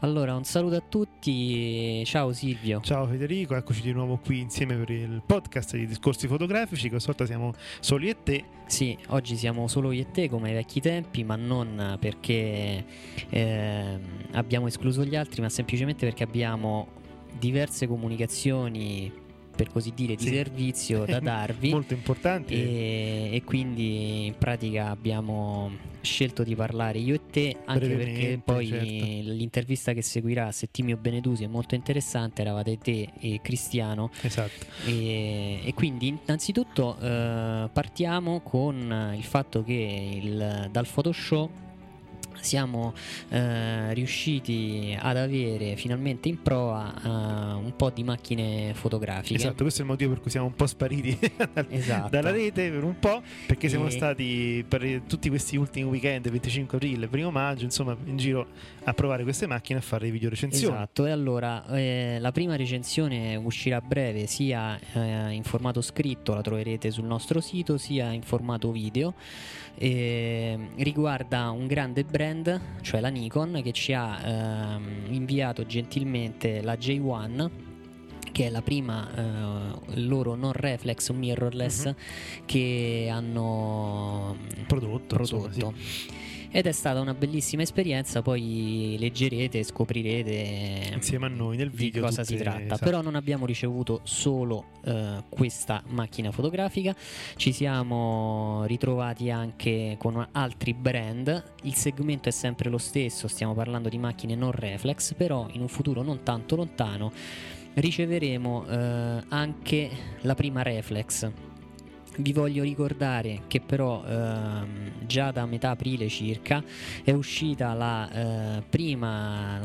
Allora, un saluto a tutti, ciao Silvio. Ciao Federico, eccoci di nuovo qui insieme per il podcast di Discorsi Fotografici. Questa volta siamo soli e te. Sì, oggi siamo solo io e te come ai vecchi tempi, ma non perché abbiamo escluso gli altri, ma semplicemente perché abbiamo diverse comunicazioni, per così dire, di servizio da darvi. Molto importanti. E quindi in pratica abbiamo scelto di parlare io e te, anche perché poi l'intervista che seguirà a Settimio Benedusi è molto interessante. Eravate te e Cristiano. Esatto. E quindi innanzitutto partiamo con il fatto che dal Photoshop siamo riusciti ad avere finalmente in prova un po' di macchine fotografiche. Esatto, questo è il motivo per cui siamo un po' spariti esatto, dalla rete per un po', perché siamo stati per tutti questi ultimi weekend, 25 aprile, primo maggio, insomma, in giro a provare queste macchine, a fare video recensioni. Esatto, e allora la prima recensione uscirà a breve, sia in formato scritto, la troverete sul nostro sito, sia in formato video. Riguarda un grande brand, cioè la Nikon, che ci ha inviato gentilmente la J1, che è la prima loro non reflex o mirrorless che hanno prodotto. Insomma, sì. Ed è stata una bellissima esperienza, poi leggerete e scoprirete insieme a noi nel video di cosa si tratta. Esatto. Però non abbiamo ricevuto solo questa macchina fotografica, ci siamo ritrovati anche con altri brand. Il segmento è sempre lo stesso, stiamo parlando di macchine non reflex, però in un futuro non tanto lontano riceveremo anche la prima reflex. Vi voglio ricordare che però già da metà aprile circa è uscita la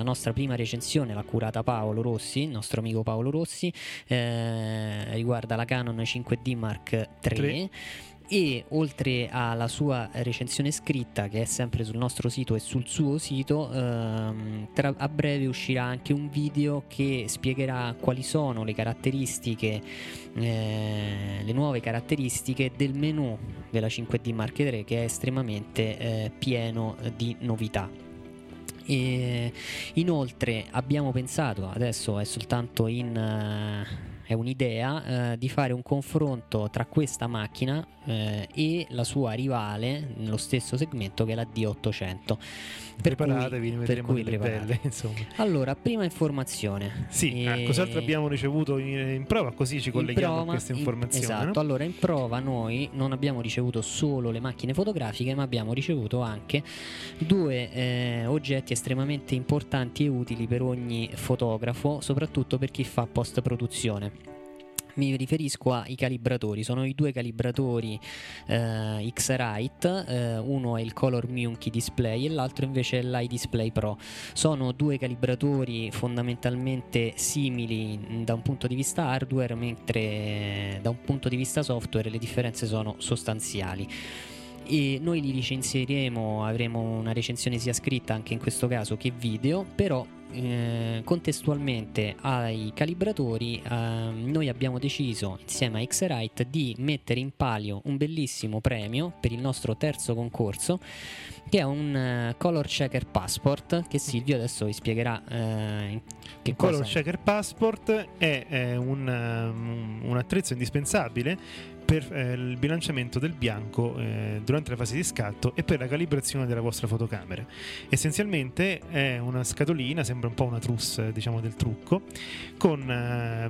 nostra prima recensione, l'ha curata Paolo Rossi, il nostro amico Paolo Rossi, riguarda la Canon 5D Mark III. E oltre alla sua recensione scritta, che è sempre sul nostro sito e sul suo sito, a breve uscirà anche un video che spiegherà quali sono le caratteristiche, le nuove caratteristiche del menu della 5D Mark III, che è estremamente pieno di novità. E inoltre abbiamo pensato, adesso è soltanto è un'idea di fare un confronto tra questa macchina e la sua rivale nello stesso segmento, che è la D800. Preparatevi, ne vedremo delle belle, insomma. Allora, prima informazione. Sì, cos'altro abbiamo ricevuto in prova? Così ci colleghiamo a queste informazioni. Esatto, no? Allora in prova noi non abbiamo ricevuto solo le macchine fotografiche, ma abbiamo ricevuto anche due oggetti estremamente importanti e utili per ogni fotografo, soprattutto per chi fa post-produzione. Mi riferisco ai calibratori, sono i due calibratori X-Rite, uno è il ColorMunki Display e l'altro invece è l'iDisplay Pro. Sono due calibratori fondamentalmente simili da un punto di vista hardware, mentre da un punto di vista software le differenze sono sostanziali. E noi li recensiremo, avremo una recensione sia scritta anche in questo caso che video, però contestualmente ai calibratori noi abbiamo deciso insieme a X-Rite di mettere in palio un bellissimo premio per il nostro terzo concorso, che è un ColorChecker Passport, che Silvio adesso vi spiegherà che cosa. ColorChecker Passport è un attrezzo indispensabile per il bilanciamento del bianco durante la fase di scatto e per la calibrazione della vostra fotocamera. Essenzialmente è una scatolina, sembra un po' una trousse, diciamo, del trucco, con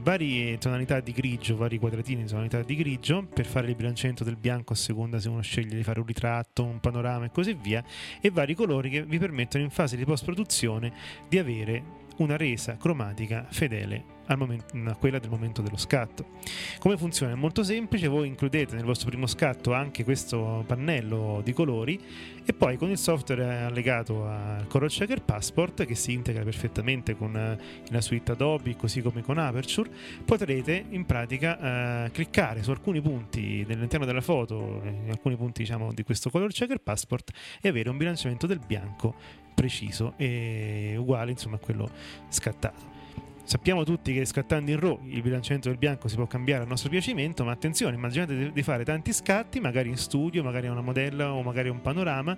varie tonalità di grigio, vari quadratini di tonalità di grigio per fare il bilanciamento del bianco a seconda se uno sceglie di fare un ritratto, un panorama e così via, e vari colori che vi permettono in fase di post-produzione di avere una resa cromatica fedele al momento, a quella del momento dello scatto. Come funziona? È molto semplice, voi includete nel vostro primo scatto anche questo pannello di colori e poi con il software allegato al ColorChecker Passport, che si integra perfettamente con la suite Adobe così come con Aperture, potrete in pratica cliccare su alcuni punti dell'interno della foto, alcuni punti diciamo di questo ColorChecker Passport, e avere un bilanciamento del bianco preciso e uguale insomma a quello scattato. Sappiamo tutti che scattando in RAW il bilanciamento del bianco si può cambiare a nostro piacimento, ma attenzione, immaginate di fare tanti scatti, magari in studio, magari a una modella o magari a un panorama,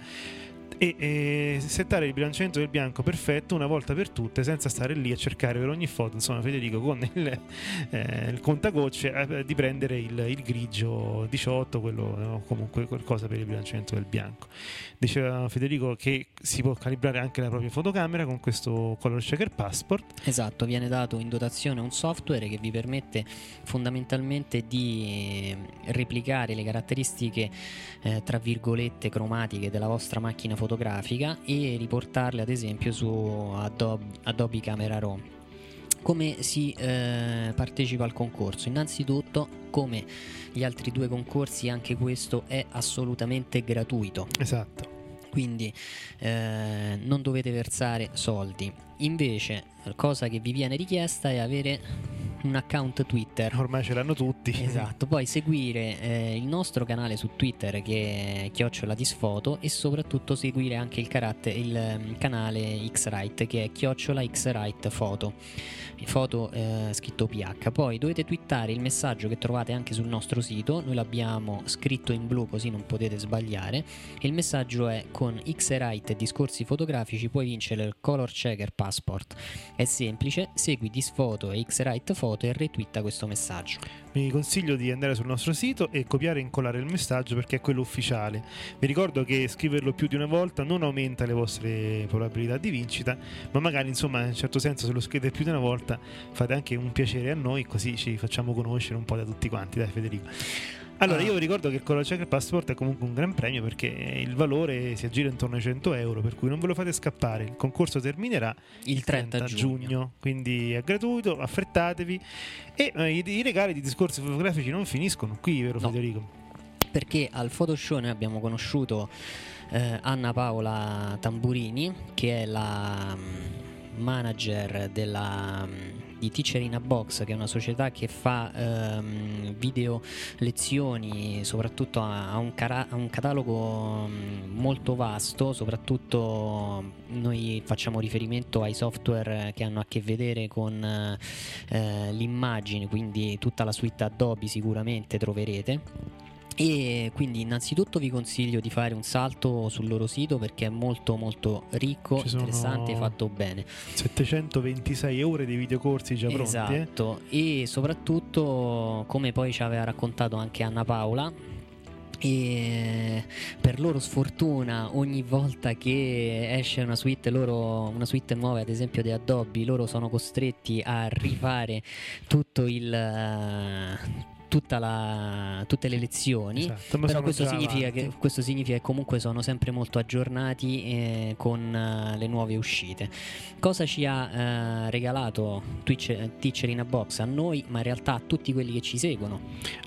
e settare il bilanciamento del bianco perfetto una volta per tutte, senza stare lì a cercare per ogni foto, insomma Federico con il contagocce di prendere il grigio 18, quello, no, comunque qualcosa per il bilanciamento del bianco. Diceva Federico che si può calibrare anche la propria fotocamera con questo ColorChecker Passport. Esatto, viene dato in dotazione un software che vi permette fondamentalmente di replicare le caratteristiche tra virgolette cromatiche della vostra macchina fotografica e riportarle ad esempio su Adobe Camera Raw. Come si partecipa al concorso? Innanzitutto, come gli altri due concorsi, anche questo è assolutamente gratuito. Esatto. Quindi non dovete versare soldi. Invece, la cosa che vi viene richiesta è avere un account Twitter. Ormai ce l'hanno tutti. Esatto. Poi seguire il nostro canale su Twitter, che è @disfoto, e soprattutto seguire anche il canale X-Rite, che è @X-Rite Photo. Foto scritto PH. Poi dovete twittare il messaggio che trovate anche sul nostro sito. Noi l'abbiamo scritto in blu così non potete sbagliare. Il messaggio è: con X-Rite discorsi fotografici puoi vincere il ColorChecker Passport. È semplice, segui Disfoto e X-Rite Photo e retweeta questo messaggio. Vi consiglio di andare sul nostro sito e copiare e incollare il messaggio, perché è quello ufficiale. Vi ricordo che scriverlo più di una volta non aumenta le vostre probabilità di vincita, ma magari insomma in un certo senso se lo scrivete più di una volta fate anche un piacere a noi, così ci facciamo conoscere un po' da tutti quanti. Dai Federico. Allora, io vi ricordo che il ColorChecker Passport è comunque un gran premio, perché il valore si aggira intorno ai €100, per cui non ve lo fate scappare. Il concorso terminerà il 30 giugno, quindi è gratuito, affrettatevi. E i regali di discorsi fotografici non finiscono qui, vero? No, Federico? Perché al Photoshow noi abbiamo conosciuto Anna Paola Tamburini, che è la manager di Teacher in a Box, che è una società che fa video lezioni, soprattutto ha un catalogo molto vasto. Soprattutto noi facciamo riferimento ai software che hanno a che vedere con l'immagine, quindi tutta la suite Adobe sicuramente troverete. E quindi innanzitutto vi consiglio di fare un salto sul loro sito, perché è molto molto ricco, interessante e fatto bene. 726 ore di videocorsi già pronti. Esatto. E soprattutto, come poi ci aveva raccontato anche Anna Paola, e per loro sfortuna ogni volta che esce una suite nuova, ad esempio di Adobe, loro sono costretti a rifare tutte le lezioni. Esatto, però questo significa che comunque sono sempre molto aggiornati con le nuove uscite. Cosa ci ha regalato Teacher in a Box a noi, ma in realtà a tutti quelli che ci seguono?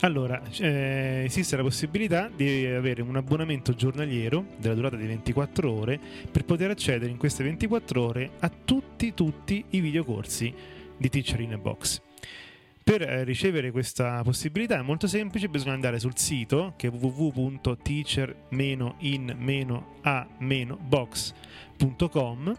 Allora, esiste la possibilità di avere un abbonamento giornaliero della durata di 24 ore per poter accedere in queste 24 ore a tutti i videocorsi di Teacher in a Box. Per ricevere questa possibilità è molto semplice, bisogna andare sul sito, che è www.teacher-in-a-box.com,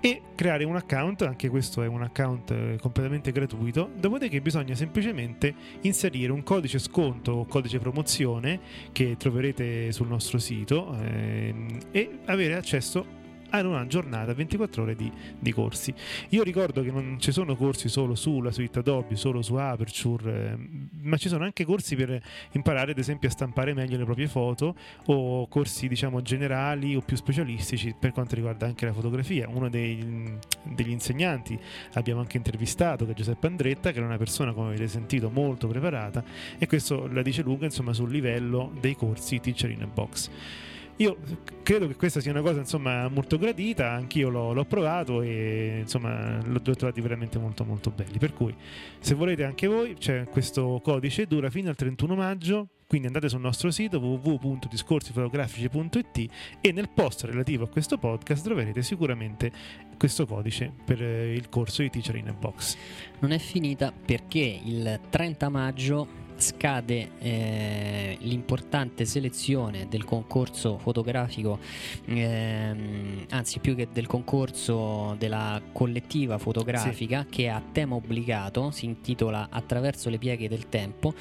e creare un account. Anche questo è un account completamente gratuito, dopodiché bisogna semplicemente inserire un codice sconto o codice promozione che troverete sul nostro sito e avere accesso ad una giornata, 24 ore di corsi. Io ricordo che non ci sono corsi solo sulla suite Adobe, solo su Aperture, ma ci sono anche corsi per imparare ad esempio a stampare meglio le proprie foto, o corsi diciamo generali o più specialistici per quanto riguarda anche la fotografia. Uno degli insegnanti abbiamo anche intervistato, che è Giuseppe Andretta, che è una persona, come avete sentito, molto preparata, e questo la dice lunga insomma sul livello dei corsi Teacher in a Box. Io credo che questa sia una cosa, insomma, molto gradita. Anch'io l'ho provato e, insomma, l'ho trovato veramente molto molto belli. Per cui, se volete anche voi, c'è questo codice, dura fino al 31 maggio. Quindi andate sul nostro sito www.discorsifotografici.it e nel post relativo a questo podcast troverete sicuramente questo codice per il corso di Teacher in a Box. Non è finita, perché il 30 maggio scade l'importante selezione del concorso fotografico, anzi più che del concorso, della collettiva fotografica, sì, che è a tema obbligato, si intitola Attraverso le pieghe del tempo,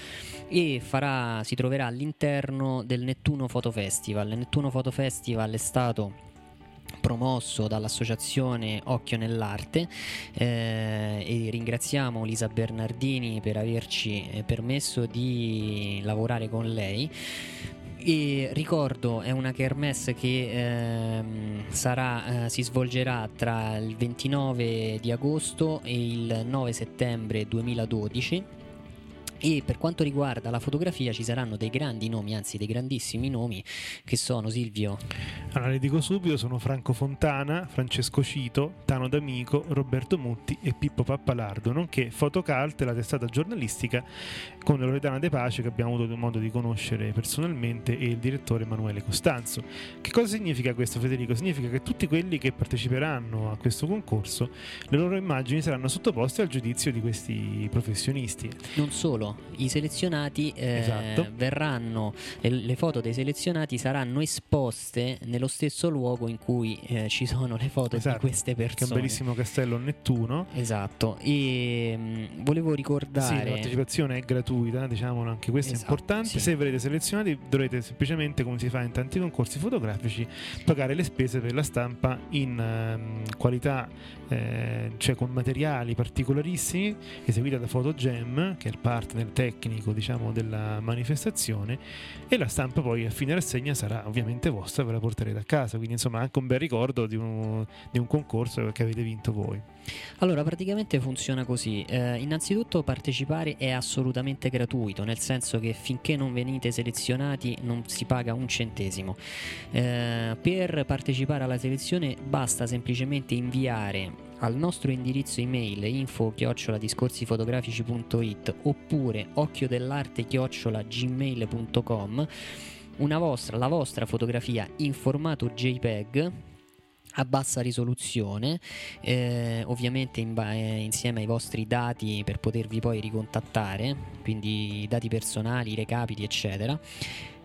e si troverà all'interno del Nettuno Photo Festival. Il Nettuno Photo Festival è stato promosso dall'associazione Occhio nell'Arte, e ringraziamo Lisa Bernardini per averci permesso di lavorare con lei. E ricordo, è una kermesse che si svolgerà tra il 29 di agosto e il 9 settembre 2012. E per quanto riguarda la fotografia ci saranno dei grandi nomi, anzi dei grandissimi nomi, che sono, Silvio? Allora, le dico subito, sono Franco Fontana, Francesco Cito, Tano D'Amico, Roberto Mutti e Pippo Pappalardo, nonché Fotocult, la testata giornalistica con Loredana De Pace, che abbiamo avuto modo di conoscere personalmente, e il direttore Emanuele Costanzo. Che cosa significa questo, Federico? Significa che tutti quelli che parteciperanno a questo concorso, le loro immagini saranno sottoposte al giudizio di questi professionisti. Non solo, i selezionati esatto, verranno, le foto dei selezionati saranno esposte nello stesso luogo in cui ci sono le foto, esatto, di queste persone. Che è un bellissimo castello Nettuno. Esatto. E volevo ricordare, sì, la partecipazione è gratuita, diciamolo, anche questo, esatto, è importante, sì. Se verrete selezionati dovrete semplicemente, come si fa in tanti concorsi fotografici, pagare le spese per la stampa in qualità, cioè con materiali particolarissimi, eseguita da Photogem, che è il parte nel tecnico, diciamo, della manifestazione, e la stampa poi a fine rassegna sarà ovviamente vostra, ve la porterete a casa. Quindi, insomma, anche un bel ricordo di un concorso che avete vinto voi. Allora, praticamente funziona così. Innanzitutto, partecipare è assolutamente gratuito, nel senso che finché non venite selezionati non si paga un centesimo. Per partecipare alla selezione basta semplicemente inviare al nostro indirizzo email info@discorsifotografici.it oppure occhiodelarte@gmail.com la vostra fotografia in formato JPEG a bassa risoluzione, ovviamente insieme ai vostri dati per potervi poi ricontattare, quindi dati personali, recapiti, eccetera.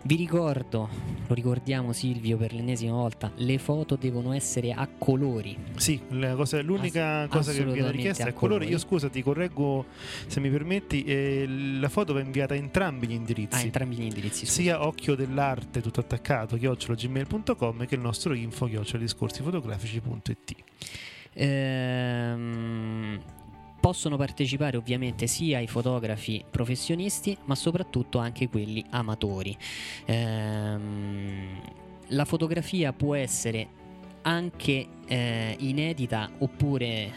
Vi ricordo, lo ricordiamo, Silvio, per l'ennesima volta, le foto devono essere a colori. Sì, l'unica cosa che viene richiesta è colori. Io, scusa, ti correggo se mi permetti, la foto va inviata a entrambi gli indirizzi. A entrambi gli indirizzi, scusa. Sia Occhio dell'Arte tutto attaccato @gmail.com che il nostro info @discorsifotografici.it. Possono partecipare ovviamente sia i fotografi professionisti, ma soprattutto anche quelli amatori. La fotografia può essere anche inedita, oppure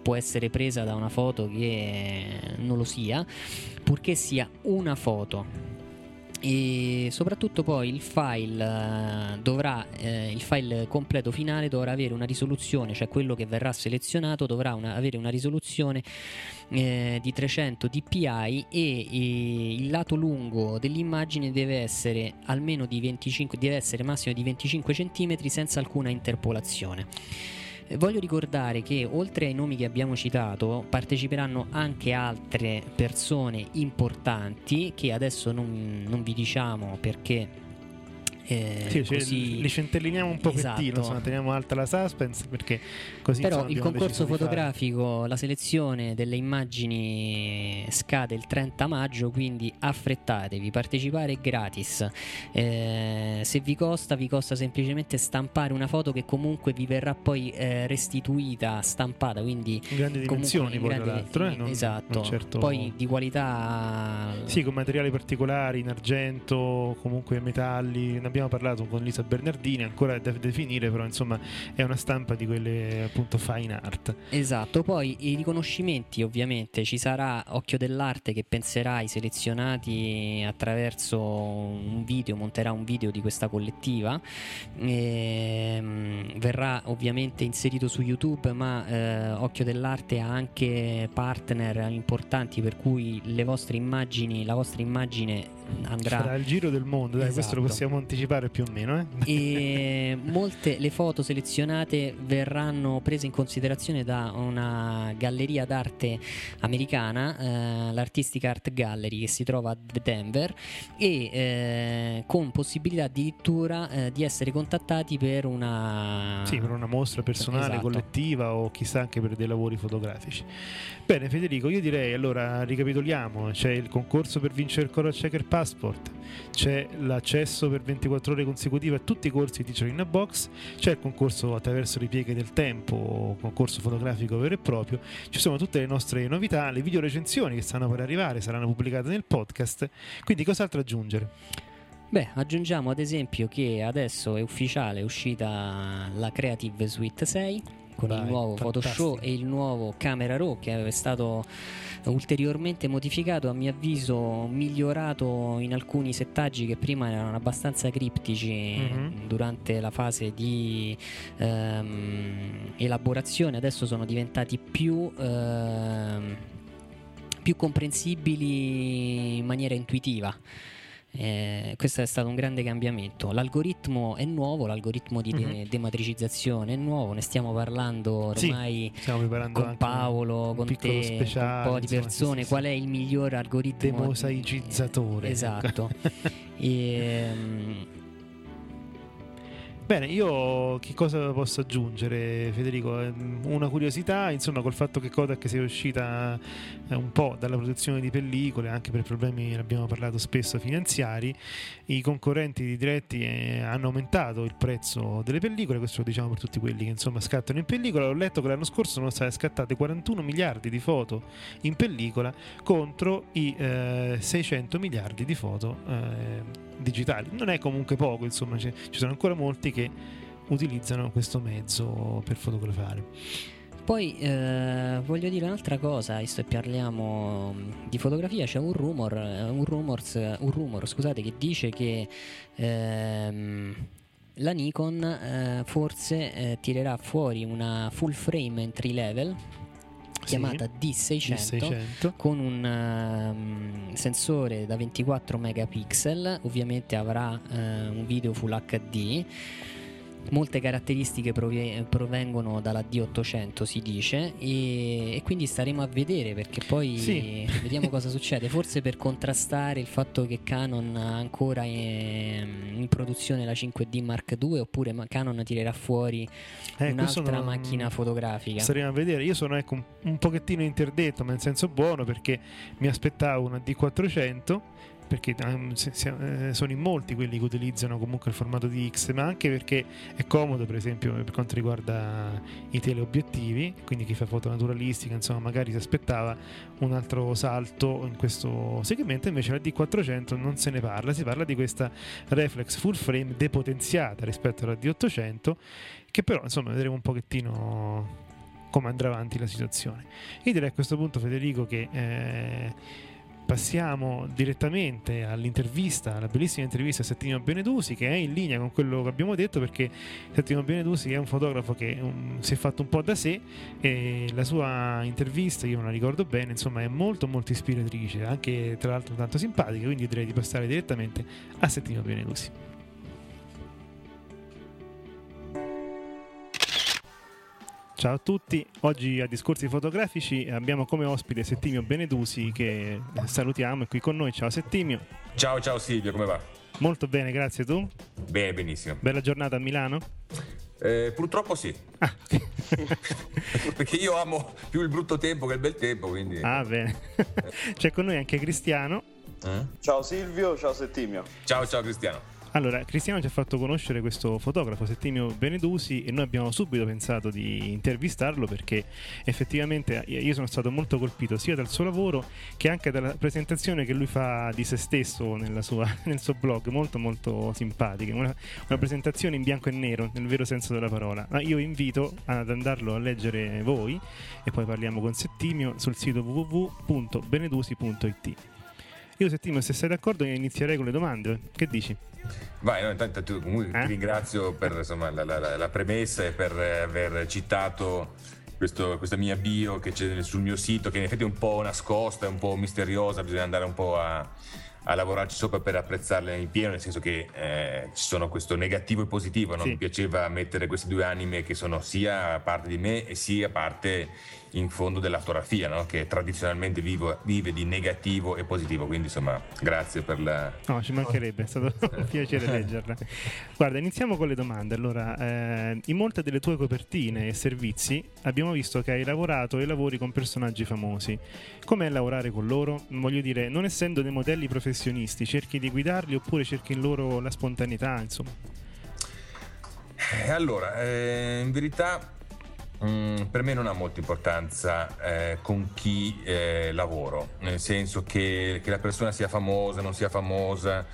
può essere presa da una foto che non lo sia, purché sia una foto. E soprattutto poi il file completo finale dovrà avere una risoluzione, cioè quello che verrà selezionato dovrà avere una risoluzione di 300 dpi e il lato lungo dell'immagine deve essere almeno di 25, deve essere massimo di 25 cm senza alcuna interpolazione. Voglio ricordare che oltre ai nomi che abbiamo citato parteciperanno anche altre persone importanti che adesso non vi diciamo perché li centelliniamo un pochettino, esatto, insomma, teniamo alta la suspense, perché così. Però, insomma, il concorso fotografico, la selezione delle immagini scade il 30 maggio, quindi affrettatevi, partecipare è gratis. Se vi costa semplicemente stampare una foto che comunque vi verrà poi restituita, stampata, quindi in grandi dimensioni, poi, tra l'altro, esatto, certo, poi di qualità, sì, con materiali particolari in argento, comunque metalli, abbiamo parlato con Lisa Bernardini, ancora da definire, però insomma è una stampa di quelle appunto fine art. Esatto, poi i riconoscimenti ovviamente ci sarà Occhio dell'Arte che penserà ai selezionati attraverso un video, monterà un video di questa collettiva, verrà ovviamente inserito su YouTube, ma Occhio dell'Arte ha anche partner importanti per cui le vostre immagini, la vostra immagine andrà al giro del mondo, dai, esatto. Questo lo possiamo anticipare più o meno, e molte le foto selezionate verranno prese in considerazione da una galleria d'arte americana, l'Artistic Art Gallery, che si trova a Denver, e con possibilità addirittura di essere contattati per una, sì, per una mostra personale, esatto, collettiva, o chissà anche per dei lavori fotografici. Bene Federico, io direi, allora ricapitoliamo: c'è il concorso per vincere il ColorChecker Passport, c'è l'accesso per 24 ore consecutive a tutti i corsi di Teacher in a Box, c'è il concorso attraverso ripieghe del tempo, concorso fotografico vero e proprio, ci sono tutte le nostre novità, le video recensioni che stanno per arrivare, saranno pubblicate nel podcast, quindi cos'altro aggiungere? Beh, aggiungiamo ad esempio che adesso è ufficiale, è uscita la Creative Suite 6 con il nuovo Photoshop e il nuovo Camera Raw, che è stato ulteriormente modificato, a mio avviso migliorato in alcuni settaggi che prima erano abbastanza criptici, mm-hmm, durante la fase di elaborazione. Adesso sono diventati più comprensibili in maniera intuitiva. Questo è stato un grande cambiamento. L'algoritmo è nuovo, l'algoritmo di dematricizzazione è nuovo, ne stiamo parlando ormai, sì, stiamo preparando con Paolo, con te, speciale, un po' di persone, sì, qual è il miglior algoritmo demosaicizzatore, esatto. E, bene, io che cosa posso aggiungere Federico? Una curiosità, insomma, col fatto che Kodak sia uscita un po' dalla produzione di pellicole, anche per problemi, ne abbiamo parlato spesso, finanziari, i concorrenti diretti hanno aumentato il prezzo delle pellicole. Questo lo diciamo per tutti quelli che insomma scattano in pellicola. Ho letto che l'anno scorso sono state scattate 41 miliardi di foto in pellicola contro i 600 miliardi di foto digitali. Non è comunque poco, insomma, ci sono ancora molti che utilizzano questo mezzo per fotografare. Poi voglio dire un'altra cosa, visto che parliamo di fotografia, c'è un rumor, che dice che la Nikon forse tirerà fuori una full frame entry level chiamata D600 con un sensore da 24 megapixel, ovviamente avrà un video Full HD. Molte caratteristiche provengono dalla D800, si dice, e quindi staremo a vedere, perché poi vediamo cosa succede, forse per contrastare il fatto che Canon ha ancora in produzione la 5D Mark II, oppure Canon tirerà fuori un'altra macchina fotografica. Staremo a vedere. Io sono un pochettino interdetto, ma in senso buono, perché mi aspettavo una D400, perché sono in molti quelli che utilizzano comunque il formato DX, ma anche perché è comodo, per esempio per quanto riguarda i teleobiettivi, quindi chi fa foto naturalistica insomma magari si aspettava un altro salto in questo segmento. Invece la D400 non se ne parla, si parla di questa reflex full frame depotenziata rispetto alla D800, che però insomma vedremo un pochettino come andrà avanti la situazione. Io direi a questo punto Federico che passiamo direttamente all'intervista, alla bellissima intervista a Settimio Benedusi, che è in linea con quello che abbiamo detto, perché Settimio Benedusi è un fotografo che si è fatto un po' da sé, e la sua intervista, io me la ricordo bene, insomma è molto molto ispiratrice, anche tra l'altro tanto simpatica, quindi direi di passare direttamente a Settimio Benedusi. Ciao a tutti, oggi a Discorsi Fotografici abbiamo come ospite Settimio Benedusi, che salutiamo, è qui con noi. Ciao Settimio. Ciao Silvio, come va? Molto bene, grazie, tu? Bene, benissimo. Bella giornata a Milano? Purtroppo sì. Ah. Perché io amo più il brutto tempo che il bel tempo, quindi... Ah, bene. C'è con noi anche Cristiano. Ciao Silvio, ciao Settimio. Ciao Cristiano. Allora, Cristiano ci ha fatto conoscere questo fotografo, Settimio Benedusi, e noi abbiamo subito pensato di intervistarlo perché effettivamente io sono stato molto colpito sia dal suo lavoro che anche dalla presentazione che lui fa di se stesso nel suo blog, molto molto simpatica, una presentazione in bianco e nero nel vero senso della parola. Ma io invito ad andarlo a leggere voi e poi parliamo con Settimio sul sito www.benedusi.it. Io, Settimio, se sei d'accordo inizierei con le domande, che dici? Vai, no, intanto ti ringrazio per insomma, la premessa e per aver citato questa mia bio che c'è sul mio sito, che in effetti è un po' nascosta, è un po' misteriosa, bisogna andare un po' a lavorarci sopra per apprezzarla in pieno, nel senso che ci sono questo negativo e positivo, non sì. Mi piaceva mettere queste due anime che sono sia parte di me e sia parte in fondo della fotografia, no? Che tradizionalmente vive di negativo e positivo, quindi insomma grazie per la... No, ci mancherebbe, è stato un piacere leggerla. Guarda, iniziamo con le domande. Allora, in molte delle tue copertine e servizi abbiamo visto che hai lavorato e lavori con personaggi famosi. Com'è lavorare con loro? Voglio dire, non essendo dei modelli professionisti, cerchi di guidarli oppure cerchi in loro la spontaneità, insomma? Allora, in verità... per me non ha molta importanza con chi lavoro, nel senso che la persona sia famosa, non sia famosa,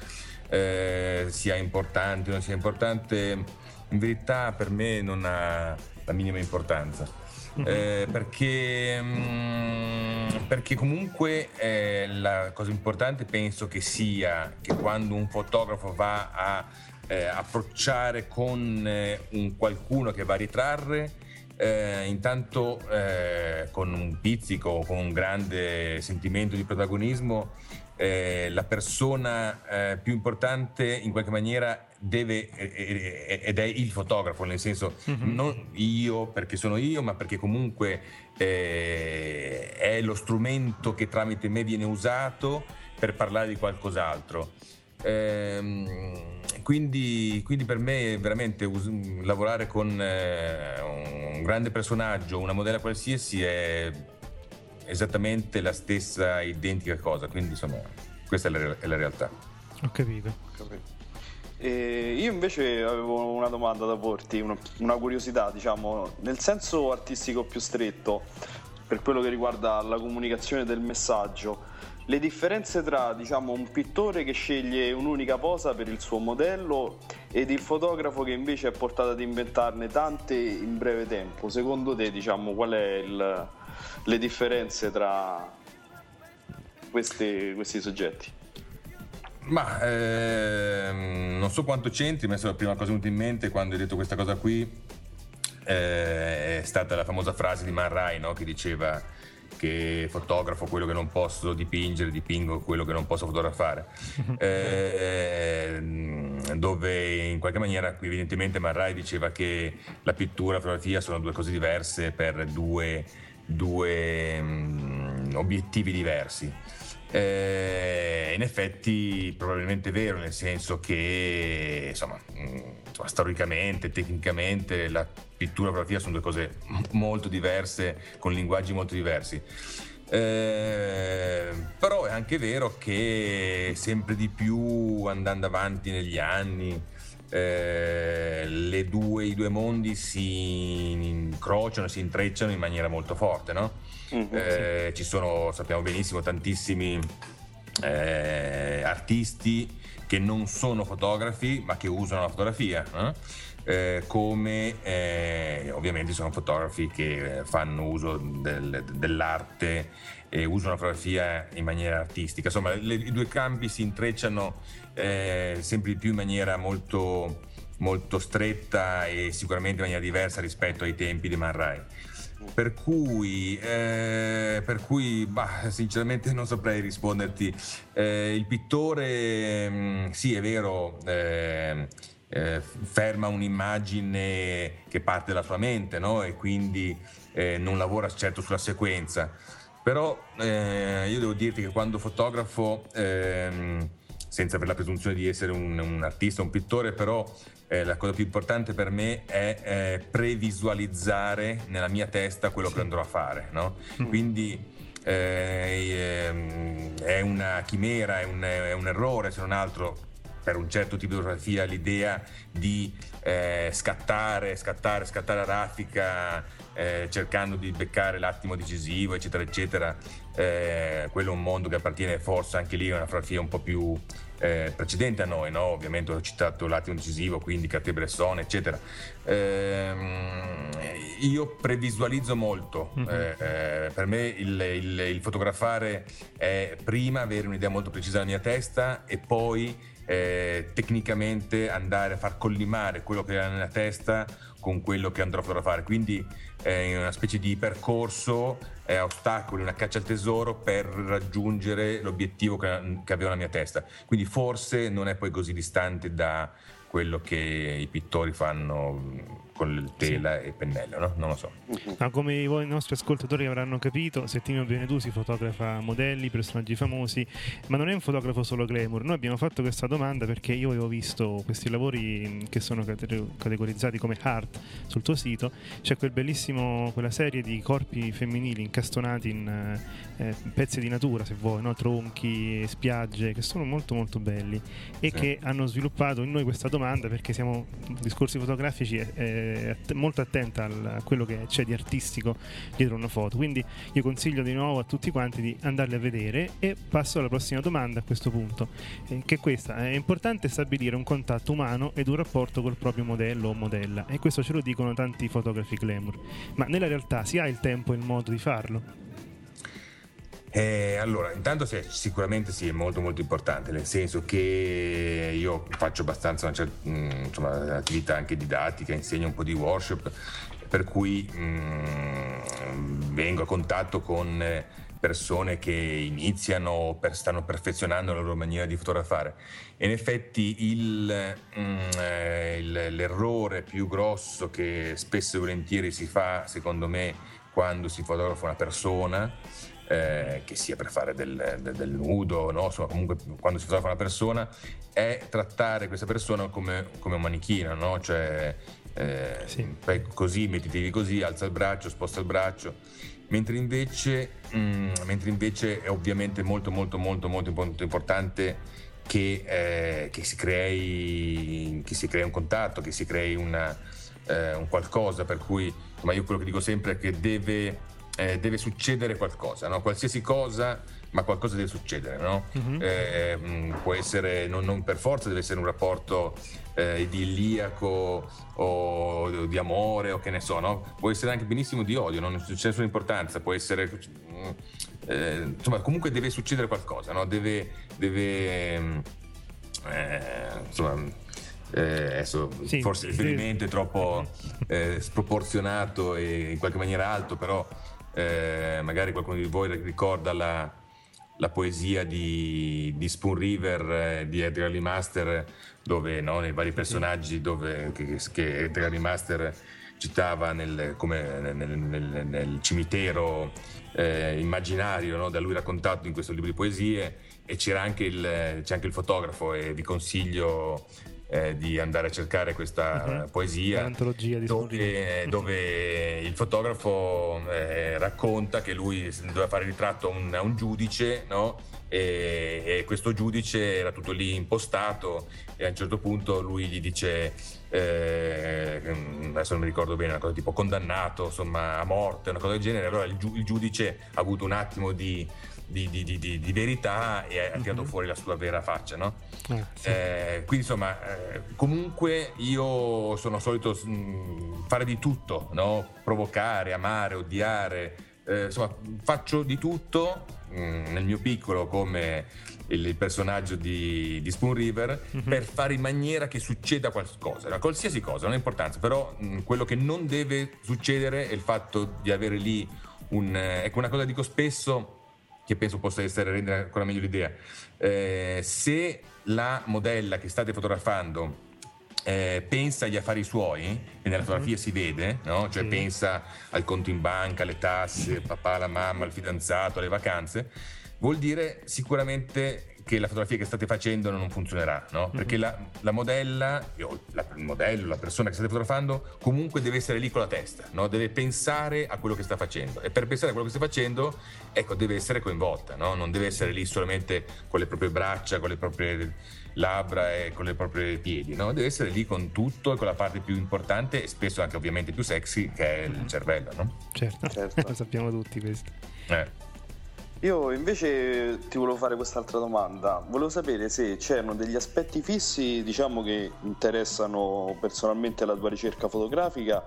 sia importante, non sia importante, in verità per me non ha la minima importanza, perché comunque la cosa importante penso che sia che quando un fotografo va a approcciare con un qualcuno che va a ritrarre, intanto con un pizzico, con un grande sentimento di protagonismo, la persona più importante in qualche maniera deve ed è il fotografo, nel senso non io perché sono io, ma perché comunque è lo strumento che tramite me viene usato per parlare di qualcos'altro. Quindi per me veramente lavorare con un grande personaggio, una modella qualsiasi è esattamente la stessa identica cosa, quindi insomma questa è la realtà. Ho capito. Io invece avevo una domanda da porti, una curiosità, diciamo, nel senso artistico più stretto, per quello che riguarda la comunicazione del messaggio. Le differenze tra, diciamo, un pittore che sceglie un'unica posa per il suo modello ed il fotografo che invece è portato ad inventarne tante in breve tempo. Secondo te, diciamo, qual è le differenze tra questi soggetti? Ma non so quanto c'entri, ma la prima cosa venuta in mente quando hai detto questa cosa qui è stata la famosa frase di Man Ray, no? Che diceva che fotografo quello che non posso dipingere, dipingo quello che non posso fotografare, dove in qualche maniera evidentemente Man Ray diceva che la pittura e la fotografia sono due cose diverse per due obiettivi diversi. In effetti probabilmente è vero, nel senso che insomma storicamente, tecnicamente la pittura e la fotografia sono due cose molto diverse, con linguaggi molto diversi, però è anche vero che sempre di più, andando avanti negli anni, i due mondi si incrociano, si intrecciano in maniera molto forte, no? Sì. Ci sono, sappiamo benissimo, tantissimi artisti che non sono fotografi ma che usano la fotografia, no? Come ovviamente sono fotografi che fanno uso dell'arte e usano la fotografia in maniera artistica. Insomma, i due campi si intrecciano sempre di più in maniera molto, molto stretta e sicuramente in maniera diversa rispetto ai tempi di Man Ray. Per cui, sinceramente non saprei risponderti. Il pittore, sì, è vero, ferma un'immagine che parte dalla sua mente, no? E quindi non lavora certo sulla sequenza. Però io devo dirti che quando fotografo, senza avere la presunzione di essere un artista, un pittore, però la cosa più importante per me è previsualizzare nella mia testa quello che andrò a fare, no? Quindi è una chimera, è un errore, se non altro per un certo tipo di fotografia l'idea di scattare la raffica cercando di beccare l'attimo decisivo, eccetera eccetera, quello è un mondo che appartiene forse anche lì a una fotografia un po' più precedente a noi, no? Ovviamente ho citato l'attimo decisivo, quindi Cartier-Bresson, eccetera. Io previsualizzo molto, per me il fotografare è prima avere un'idea molto precisa nella mia testa e poi tecnicamente andare a far collimare quello che è nella testa con quello che andrò a fotografare, quindi in una specie di percorso a ostacoli, una caccia al tesoro per raggiungere l'obiettivo che avevo nella mia testa, quindi forse non è poi così distante da quello che i pittori fanno con tela e pennello, no? Non lo so. Ma come i nostri ascoltatori avranno capito, Settimio Benedusi fotografa modelli, personaggi famosi, ma non è un fotografo solo glamour. Noi abbiamo fatto questa domanda perché io avevo visto questi lavori che sono categorizzati come art sul tuo sito. C'è quella serie di corpi femminili incastonati in pezzi di natura, se vuoi, no? Tronchi, spiagge, che sono molto molto belli e che hanno sviluppato in noi questa domanda, perché siamo discorsi fotografici molto attenta a quello che c'è di artistico dietro una foto, quindi io consiglio di nuovo a tutti quanti di andarle a vedere e passo alla prossima domanda a questo punto, che è questa: è importante stabilire un contatto umano ed un rapporto col proprio modello o modella, e questo ce lo dicono tanti fotografi glamour, ma nella realtà si ha il tempo e il modo di farlo? Allora, intanto sicuramente sì, è molto molto importante, nel senso che io faccio abbastanza attività anche didattica, insegno un po' di workshop, per cui vengo a contatto con persone che iniziano, stanno perfezionando la loro maniera di fotografare, e in effetti l'errore più grosso che spesso e volentieri si fa, secondo me, quando si fotografa una persona, che sia per fare del nudo, no? Insomma, comunque quando si fotografa una persona, è trattare questa persona come un manichino, no? Cioè così, mettitevi così, alza il braccio, sposta il braccio, mentre invece è ovviamente molto molto molto molto, molto importante che si crei un contatto, che si crei un qualcosa, per cui io quello che dico sempre è che deve succedere qualcosa, no? Qualsiasi cosa, ma qualcosa deve succedere, no? Può essere, non per forza deve essere un rapporto idilliaco o di amore o che ne so, no? Può essere anche benissimo di odio, non c'è nessuna importanza, può essere comunque deve succedere qualcosa, no? Deve, forse il riferimento è troppo sproporzionato e in qualche maniera alto, però magari qualcuno di voi ricorda la poesia di Spoon River di Edgar Lee Masters, dove, no, nei vari personaggi che Edgar Lee Masters citava nel cimitero immaginario, no, da lui raccontato in questo libro di poesie, e c'è anche il fotografo, e vi consiglio di andare a cercare questa poesia di dove il fotografo racconta che lui doveva fare il ritratto a un giudice, no? E questo giudice era tutto lì impostato, e a un certo punto lui gli dice adesso non mi ricordo bene, una cosa tipo condannato, insomma, a morte, una cosa del genere. Allora il giudice ha avuto un attimo di verità e ha tirato fuori la sua vera faccia, no? Quindi comunque io sono solito fare di tutto, no? Provocare, amare, odiare, faccio di tutto nel mio piccolo, come il personaggio di Spoon River, per fare in maniera che succeda qualcosa, no? Qualsiasi cosa, non ha importanza, però quello che non deve succedere è il fatto di avere lì una cosa, dico spesso, che penso possa rendere ancora meglio l'idea. Se la modella che state fotografando pensa agli affari suoi, e nella fotografia si vede, no? Cioè pensa al conto in banca, alle tasse, papà, la mamma, al fidanzato, alle vacanze, vuol dire sicuramente che la fotografia che state facendo non funzionerà, no? Perché la modella, il modello, la persona che state fotografando comunque deve essere lì con la testa, no? Deve pensare a quello che sta facendo, e per pensare a quello che sta facendo, deve essere coinvolta, no? Non deve essere lì solamente con le proprie braccia, con le proprie labbra e con le proprie piedi, no? Deve essere lì con tutto e con la parte più importante e spesso anche ovviamente più sexy, che è il cervello, no? Certo. Lo sappiamo tutti questo. Io invece ti volevo fare quest'altra domanda, volevo sapere se c'erano degli aspetti fissi, diciamo, che interessano personalmente la tua ricerca fotografica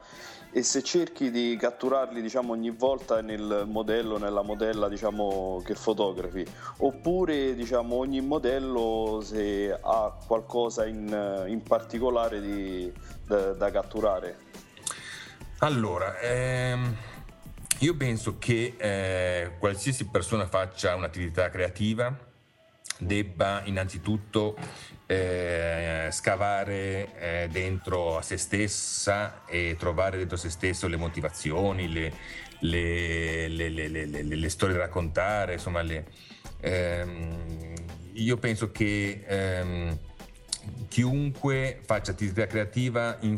e se cerchi di catturarli, diciamo, ogni volta nel modello, nella modella, diciamo, che fotografi, oppure, diciamo, ogni modello se ha qualcosa in particolare da catturare. Allora, io penso che qualsiasi persona faccia un'attività creativa debba innanzitutto scavare dentro a se stessa e trovare dentro se stesso le motivazioni, le storie da raccontare, insomma. Io penso che chiunque faccia attività creativa in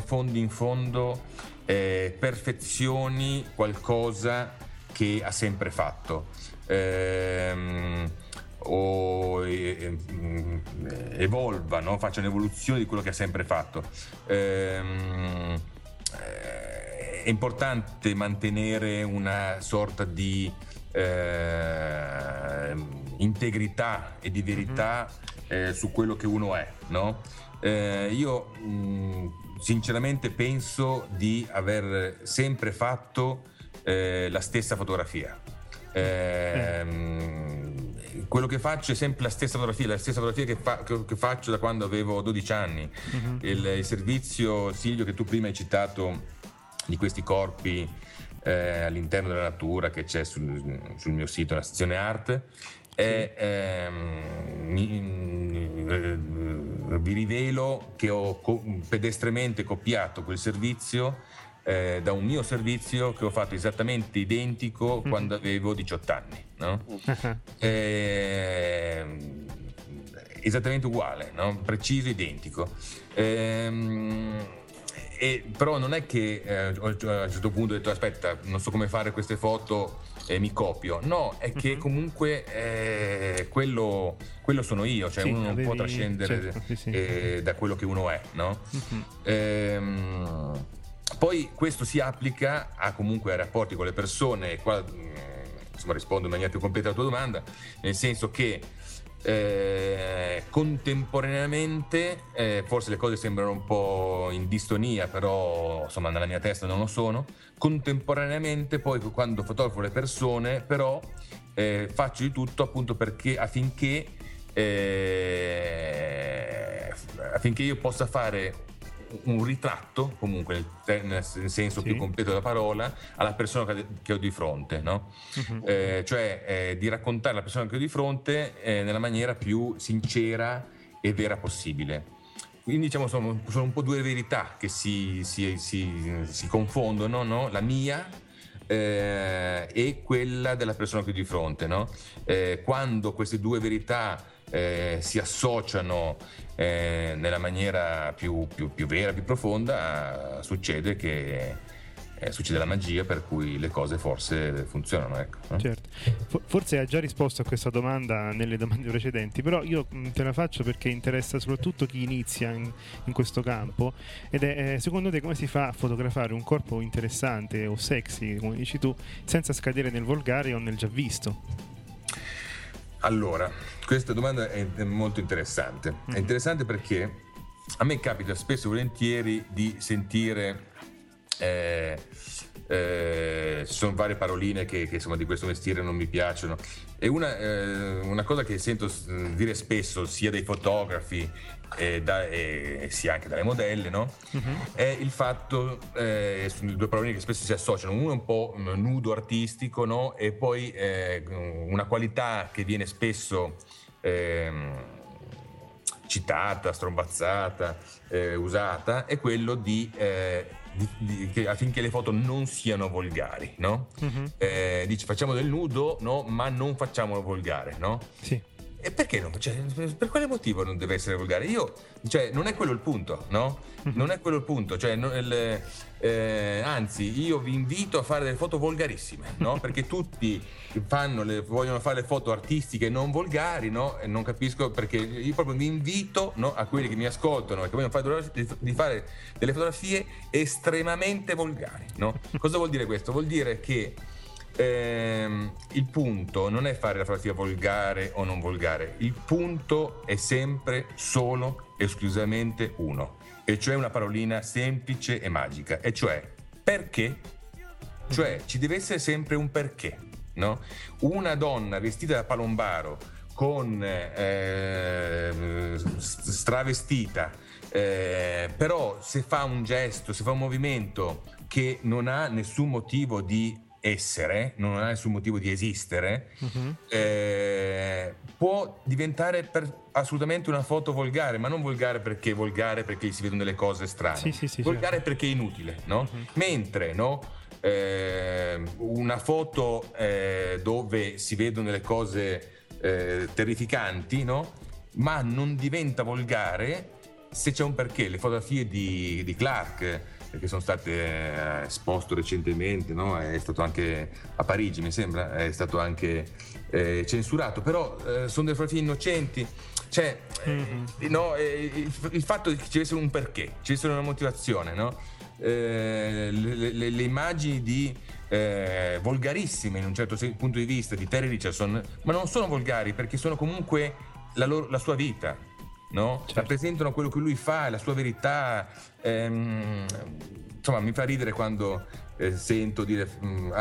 fondo perfezioni qualcosa che ha sempre fatto, o evolva, no? Faccia un'evoluzione di quello che ha sempre fatto. È importante mantenere una sorta di integrità e di verità su quello che uno è, no? Io sinceramente penso di aver sempre fatto la stessa fotografia. Quello che faccio è sempre la stessa fotografia che faccio da quando avevo 12 anni. Il servizio, Silvio, che tu prima hai citato, di questi corpi all'interno della natura, che c'è sul mio sito, nella sezione arte, vi rivelo che ho pedestremente copiato quel servizio da un mio servizio che ho fatto esattamente identico quando avevo 18 anni, no? Esattamente uguale, no? Preciso, identico. Però non è che a un certo punto ho detto aspetta, non so come fare queste foto e mi copio, no, è che comunque quello sono io, cioè sì, uno non può trascendere, certo, sì. Da quello che uno è, no? Poi questo si applica a comunque ai rapporti con le persone, qua insomma rispondo in maniera più completa alla tua domanda, nel senso che contemporaneamente forse le cose sembrano un po' in distonia, però insomma nella mia testa non lo sono. Contemporaneamente poi, quando fotografo le persone, però faccio di tutto appunto perché affinché io possa fare un ritratto, comunque nel senso più completo della parola, alla persona che ho di fronte, no? Cioè di raccontare la persona che ho di fronte nella maniera più sincera e vera possibile. Quindi diciamo sono un po' due verità che si confondono, no? La mia e quella della persona che ho di fronte, no? Quando queste due verità si associano nella maniera più vera, più profonda, succede che succede la magia, per cui le cose forse funzionano, ecco. Certo. Forse hai già risposto a questa domanda nelle domande precedenti, però io te la faccio perché interessa soprattutto chi inizia in questo campo, ed è secondo te come si fa a fotografare un corpo interessante o sexy, come dici tu, senza scadere nel volgare o nel già visto? Allora, questa domanda è molto interessante. È interessante perché a me capita spesso e volentieri di sentire ci sono varie paroline che insomma di questo mestiere non mi piacciono, e una cosa che sento dire spesso sia dai fotografi sia anche dalle modelle, no? È il fatto, sono due paroline che spesso si associano, uno è un po' nudo artistico, no? E poi una qualità che viene spesso citata, strombazzata, usata, è quello di affinché le foto non siano volgari, no? Dice facciamo del nudo, no, ma non facciamolo volgare, no? Sì. E perché no? Cioè, per quale motivo non deve essere volgare? Io, cioè, non è quello il punto, no? Non è quello il punto, cioè, anzi, io vi invito a fare delle foto volgarissime, no? Perché tutti vogliono fare le foto artistiche non volgari, no? E non capisco perché. Io proprio vi invito, no, a quelli che mi ascoltano e che vogliono fare, di fare delle fotografie estremamente volgari, no? Cosa vuol dire questo? Vuol dire che il punto non è fare la fotografia volgare o non volgare, il punto è sempre solo esclusivamente uno, e cioè una parolina semplice e magica, e cioè perché. Cioè ci deve essere sempre un perché, no? Una donna vestita da palombaro con stravestita, però se fa un gesto, se fa un movimento che non ha nessun motivo di essere, non ha nessun motivo di esistere, può diventare assolutamente una foto volgare, ma non volgare perché si vedono delle cose strane, sì, volgare certo, perché è inutile, no? Mentre, no, una foto dove si vedono delle cose terrificanti, no, ma non diventa volgare se c'è un perché. Le fotografie di Clark, che sono state esposte recentemente, no? È stato anche a Parigi, mi sembra, è stato anche censurato, però sono delle fotografie innocenti, cioè no, il fatto che ci deve essere un perché, ci deve essere una motivazione, no? Le immagini di volgarissime in un certo punto di vista di Terry Richardson, ma non sono volgari perché sono comunque la sua vita, no? Certo. Rappresentano quello che lui fa, la sua verità. Insomma, mi fa ridere quando sento dire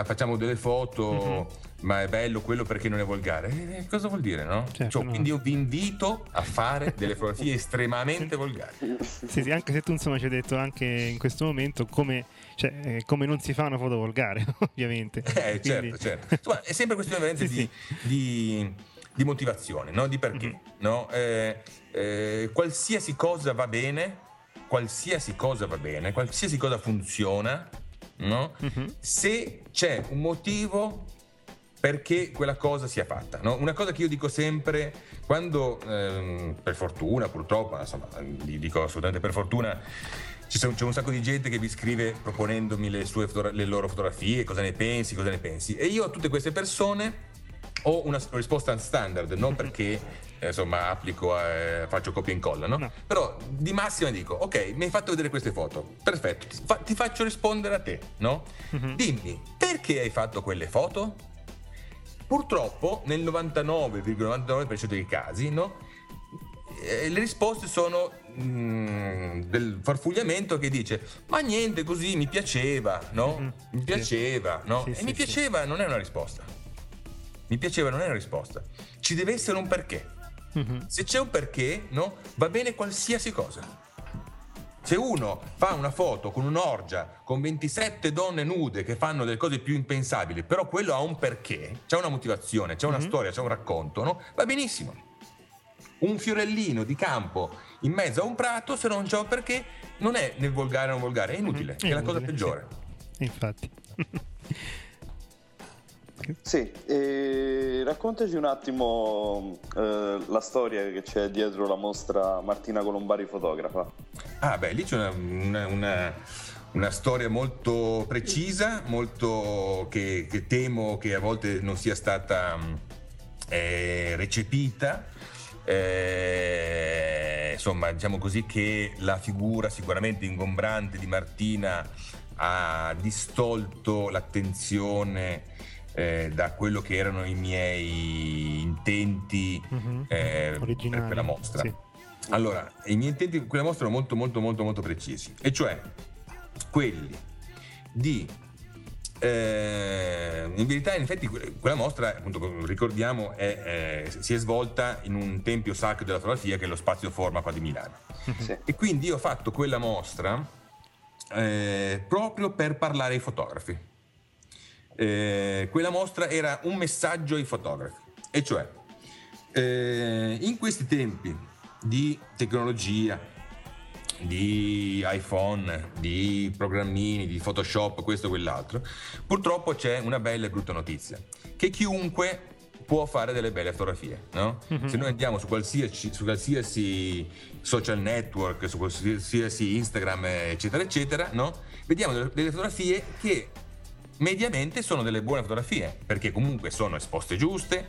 facciamo delle foto, ma è bello quello perché non è volgare. Cosa vuol dire, no? Certo, cioè, no. Quindi io vi invito a fare delle fotografie estremamente volgari. Sì, anche se tu, insomma, ci hai detto anche in questo momento come non si fa una foto volgare, ovviamente. Quindi... certo. Insomma, è sempre questione veramente di motivazione, no? Di perché, no? Qualsiasi cosa va bene, qualsiasi cosa funziona, no? Se c'è un motivo perché quella cosa sia fatta, no? Una cosa che io dico sempre, quando per fortuna, purtroppo, insomma, dico assolutamente per fortuna, c'è un sacco di gente che mi scrive proponendomi le loro fotografie, cosa ne pensi, e io a tutte queste persone ho una risposta standard, non perché insomma applico, faccio copia e incolla, no? Però di massima dico: ok, mi hai fatto vedere queste foto, perfetto, ti faccio rispondere a te, no? Dimmi perché hai fatto quelle foto. Purtroppo nel 99,99% dei casi, no, le risposte sono del farfugliamento che dice: ma niente, così mi piaceva, no? Mi piaceva, no? Sì, e sì, mi piaceva, sì. Non è una risposta. Mi piaceva non è una risposta, ci deve essere un perché. Se c'è un perché, no, va bene qualsiasi cosa. Se uno fa una foto con un'orgia, con 27 donne nude che fanno delle cose più impensabili, però quello ha un perché, c'è una motivazione, c'è una storia, c'è un racconto, no? Va benissimo. Un fiorellino di campo in mezzo a un prato, se non c'è un perché, non è né volgare o non volgare, è inutile, è la cosa peggiore. Sì. Infatti. Sì, e raccontaci un attimo la storia che c'è dietro la mostra Martina Colombari, fotografa. Ah beh, lì c'è una storia molto precisa, molto che temo che a volte non sia stata recepita. Insomma, diciamo così che la figura sicuramente ingombrante di Martina ha distolto l'attenzione da quello che erano i miei intenti originali, per la mostra. Sì. Allora, i miei intenti per quella mostra erano molto molto molto molto precisi, e cioè quelli di in verità, in effetti, quella mostra, appunto, ricordiamo, si è svolta in un tempio sacro della fotografia, che è lo Spazio Forma qua di Milano. Sì. E quindi io ho fatto quella mostra proprio per parlare ai fotografi. Quella mostra era un messaggio ai fotografi, e cioè in questi tempi di tecnologia, di iPhone, di programmini, di Photoshop, questo e quell'altro, purtroppo c'è una bella e brutta notizia: che chiunque può fare delle belle fotografie, no? Mm-hmm. Se noi andiamo su qualsiasi social network, su qualsiasi Instagram, eccetera eccetera, no? Vediamo delle fotografie che mediamente sono delle buone fotografie, perché comunque sono esposte giuste,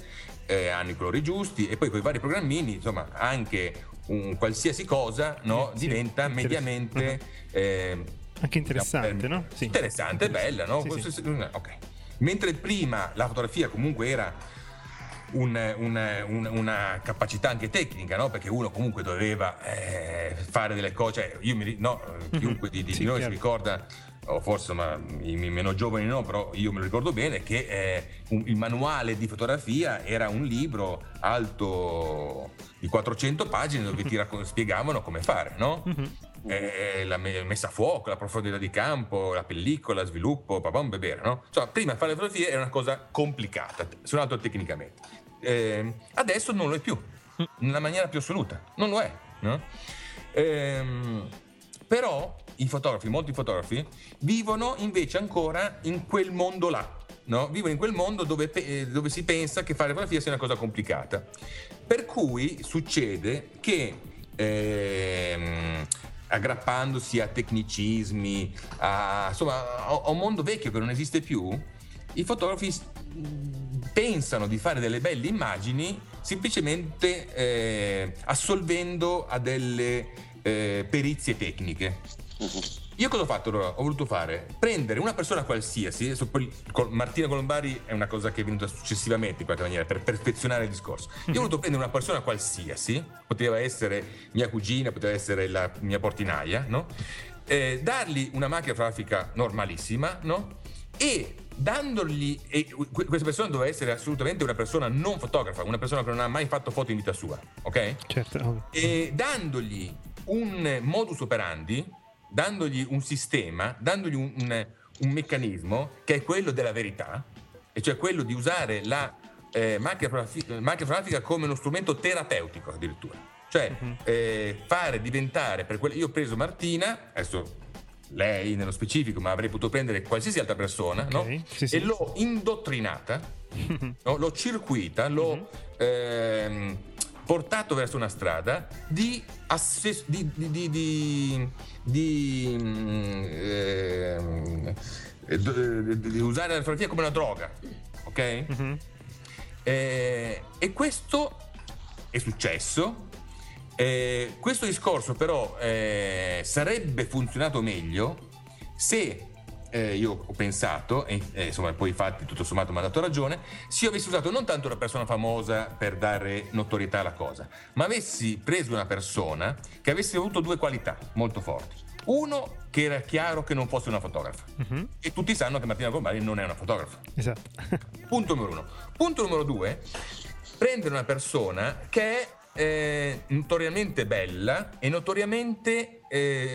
hanno i colori giusti, e poi con i vari programmini, insomma, anche un qualsiasi cosa, no? Sì, diventa mediamente anche interessante, no? Sì. Interessante, bella, no? Sì, sì. Ok. Mentre prima la fotografia comunque era una capacità anche tecnica, no? Perché uno comunque doveva fare delle cose, cioè chiunque di noi si ricorda, o forse ma i meno giovani no, però io me lo ricordo bene che il manuale di fotografia era un libro alto di 400 pagine dove ti spiegavano come fare, no? La messa a fuoco, la profondità di campo, la pellicola, sviluppo, papà un bebè, no? Cioè, prima fare le fotografie era una cosa complicata, se non altro tecnicamente. Adesso non lo è più, nella maniera più assoluta, non lo è, no? Però molti fotografi vivono invece ancora in quel mondo là, no? Vivono in quel mondo dove si pensa che fare fotografia sia una cosa complicata, per cui succede che aggrappandosi a tecnicismi, a un mondo vecchio che non esiste più, i fotografi pensano di fare delle belle immagini semplicemente assolvendo a delle perizie tecniche. Io cosa ho fatto allora? Ho voluto fare prendere una persona qualsiasi, Martina Colombari è una cosa che è venuta successivamente in qualche maniera per perfezionare il discorso. Io ho voluto prendere una persona qualsiasi, poteva essere mia cugina, poteva essere la mia portinaia, no? Dargli una macchina fotografica normalissima, no? E dandogli, e questa persona doveva essere assolutamente una persona non fotografa, una persona che non ha mai fatto foto in vita sua, ok? Certo. E dandogli un modus operandi, dandogli un sistema, dandogli un meccanismo che è quello della verità, e cioè quello di usare la macchina fotografica come uno strumento terapeutico addirittura, cioè fare diventare per quello. Io ho preso Martina, adesso lei nello specifico, ma avrei potuto prendere qualsiasi altra persona, okay, no? Sì, sì. E l'ho indottrinata, no? L'ho circuita, l'ho portato verso una strada di usare la fotografia come una droga, ok? E questo è successo. Questo discorso però sarebbe funzionato meglio se io ho pensato, e insomma poi infatti tutto sommato mi ha dato ragione, se io avessi usato non tanto una persona famosa per dare notorietà alla cosa, ma avessi preso una persona che avesse avuto due qualità molto forti. Uno, che era chiaro che non fosse una fotografa, e tutti sanno che Martina Colombari non è una fotografa. Esatto. Punto numero uno. Punto numero due, prendere una persona che è notoriamente bella e notoriamente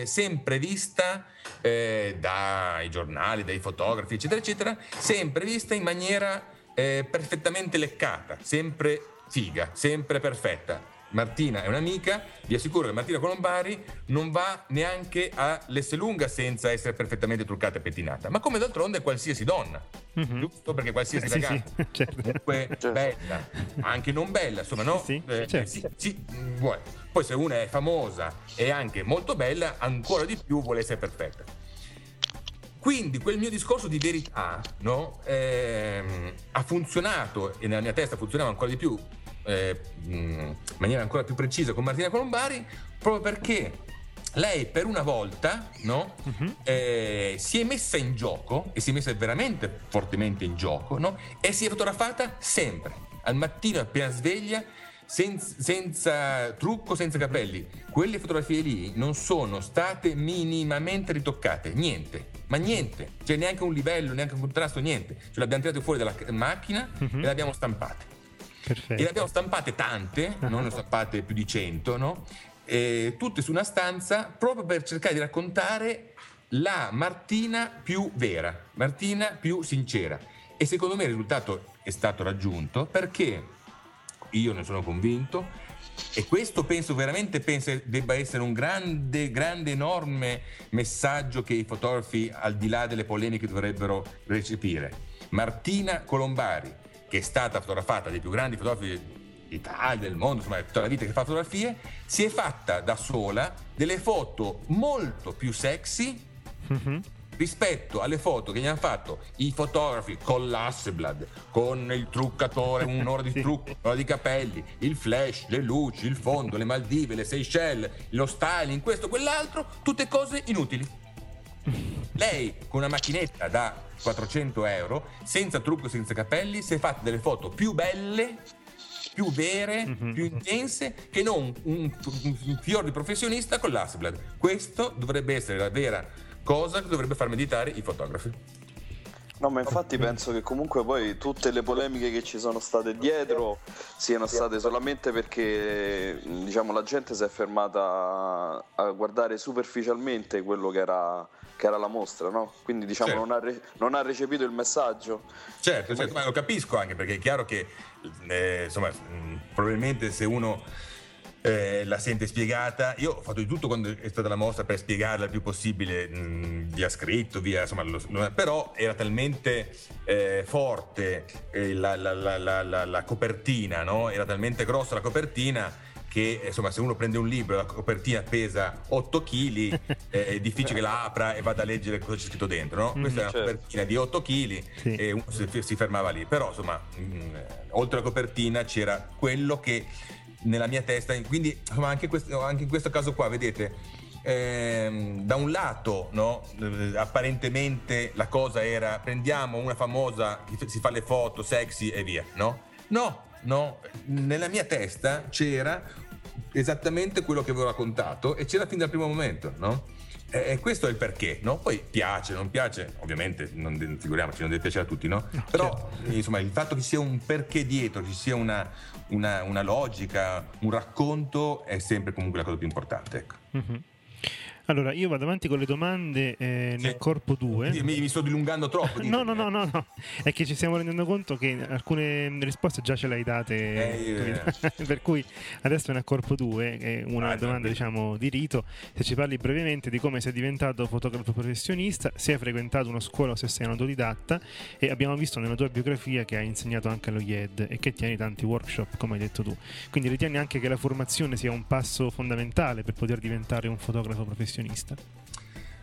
sempre vista dai giornali, dai fotografi, eccetera eccetera, sempre vista in maniera perfettamente leccata, sempre figa, sempre perfetta. Martina è un'amica, vi assicuro che Martina Colombari non va neanche a Lunga senza essere perfettamente truccata e pettinata, ma come d'altronde qualsiasi donna, giusto? Perché qualsiasi ragazza, sì, certo. Comunque bella, anche non bella, insomma, no? Sì, certo. Sì, vuole. Poi se una è famosa e anche molto bella, ancora di più vuole essere perfetta. Quindi quel mio discorso di verità, no? Ha funzionato, e nella mia testa funzionava ancora di più, in maniera ancora più precisa con Martina Colombari, proprio perché lei per una volta, no, si è messa in gioco, e si è messa veramente fortemente in gioco, no? E si è fotografata sempre, al mattino appena sveglia, senza trucco, senza capelli. Quelle fotografie lì non sono state minimamente ritoccate, niente, cioè neanche un livello, neanche un contrasto, niente. Ce l'abbiamo tirate fuori dalla macchina e le abbiamo stampate. Perfetto. E ne abbiamo stampate tante, non ne stampate più di 100, no? Tutte su una stanza, proprio per cercare di raccontare la Martina più vera, Martina più sincera. E secondo me il risultato è stato raggiunto, perché io ne sono convinto, e questo penso debba essere un grande, grande, enorme messaggio che i fotografi, al di là delle polemiche, dovrebbero recepire. Martina Colombari, che è stata fotografata dai più grandi fotografi d'Italia, del mondo, insomma è tutta la vita che fa fotografie, si è fatta da sola delle foto molto più sexy rispetto alle foto che gli hanno fatto i fotografi con l'Hasselblad, con il truccatore, un'ora di trucco, un'ora di capelli, il flash, le luci, il fondo, le Maldive, le Seychelles, lo styling, questo, quell'altro, tutte cose inutili. Lei con una macchinetta da 400 euro, senza trucco, senza capelli, si è fatta delle foto più belle, più vere, più intense, che non un fior di professionista con l'Hasselblad. Questo dovrebbe essere la vera cosa che dovrebbe far meditare i fotografi. No, ma infatti penso che comunque poi tutte le polemiche che ci sono state dietro siano state solamente perché, diciamo, la gente si è fermata a guardare superficialmente quello che era la mostra, no? Quindi, diciamo, certo, non ha recepito il messaggio. Certo, certo, ma lo capisco anche, perché è chiaro che insomma, probabilmente se uno la sente spiegata, io ho fatto di tutto quando è stata la mostra per spiegarla il più possibile, via scritto, via, insomma, però era talmente forte la copertina, no? Era talmente grossa la copertina che, insomma, se uno prende un libro, la copertina pesa 8 kg, è difficile che la apra e vada a leggere cosa c'è scritto dentro, no? Questa è una copertina di 8 kg e uno si fermava lì, però insomma oltre alla copertina c'era quello che nella mia testa, quindi insomma, anche in questo caso qua, vedete, da un lato, no, apparentemente la cosa era: prendiamo una famosa che si fa le foto sexy e via, no, nella mia testa c'era esattamente quello che avevo raccontato e c'era fin dal primo momento, no? E questo è il perché, no? Poi piace, non piace, ovviamente, non, figuriamoci, non deve piacere a tutti, no? Però, insomma, il fatto che ci sia un perché dietro, ci sia una logica, un racconto, è sempre comunque la cosa più importante, ecco. Allora, io vado avanti con le domande nel corpo 2. Mi sto dilungando troppo. No. È che ci stiamo rendendo conto che alcune risposte già ce le hai date. Per cui adesso è nel corpo 2, è una domanda, diciamo, di rito. Se ci parli brevemente di come sei diventato fotografo professionista, se hai frequentato una scuola o se sei un autodidatta, e abbiamo visto nella tua biografia che hai insegnato anche allo IED e che tieni tanti workshop, come hai detto tu. Quindi ritieni anche che la formazione sia un passo fondamentale per poter diventare un fotografo professionista?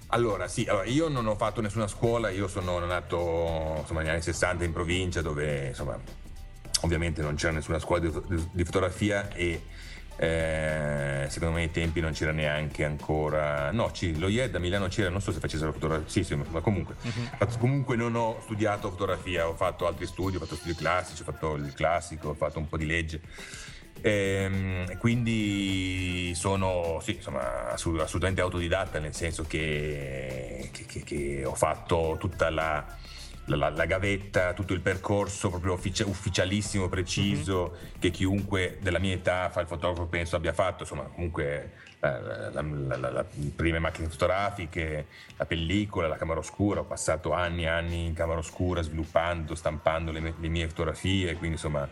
Allora, sì, io non ho fatto nessuna scuola, io sono nato, insomma, negli anni 60 in provincia, dove, insomma, ovviamente non c'era nessuna scuola di fotografia e secondo me ai tempi non c'era neanche ancora, lo IED a Milano c'era, non so se facessero fotografia, sì, ma comunque non ho studiato fotografia, ho fatto altri studi, ho fatto studi classici, ho fatto il classico, ho fatto un po' di legge. Quindi sono assolutamente autodidatta, nel senso che ho fatto tutta la gavetta, tutto il percorso proprio ufficialissimo, preciso, che chiunque della mia età fa il fotografo penso abbia fatto, insomma, comunque le prime macchine fotografiche, la pellicola, la camera oscura, ho passato anni e anni in camera oscura sviluppando, stampando le mie fotografie, quindi insomma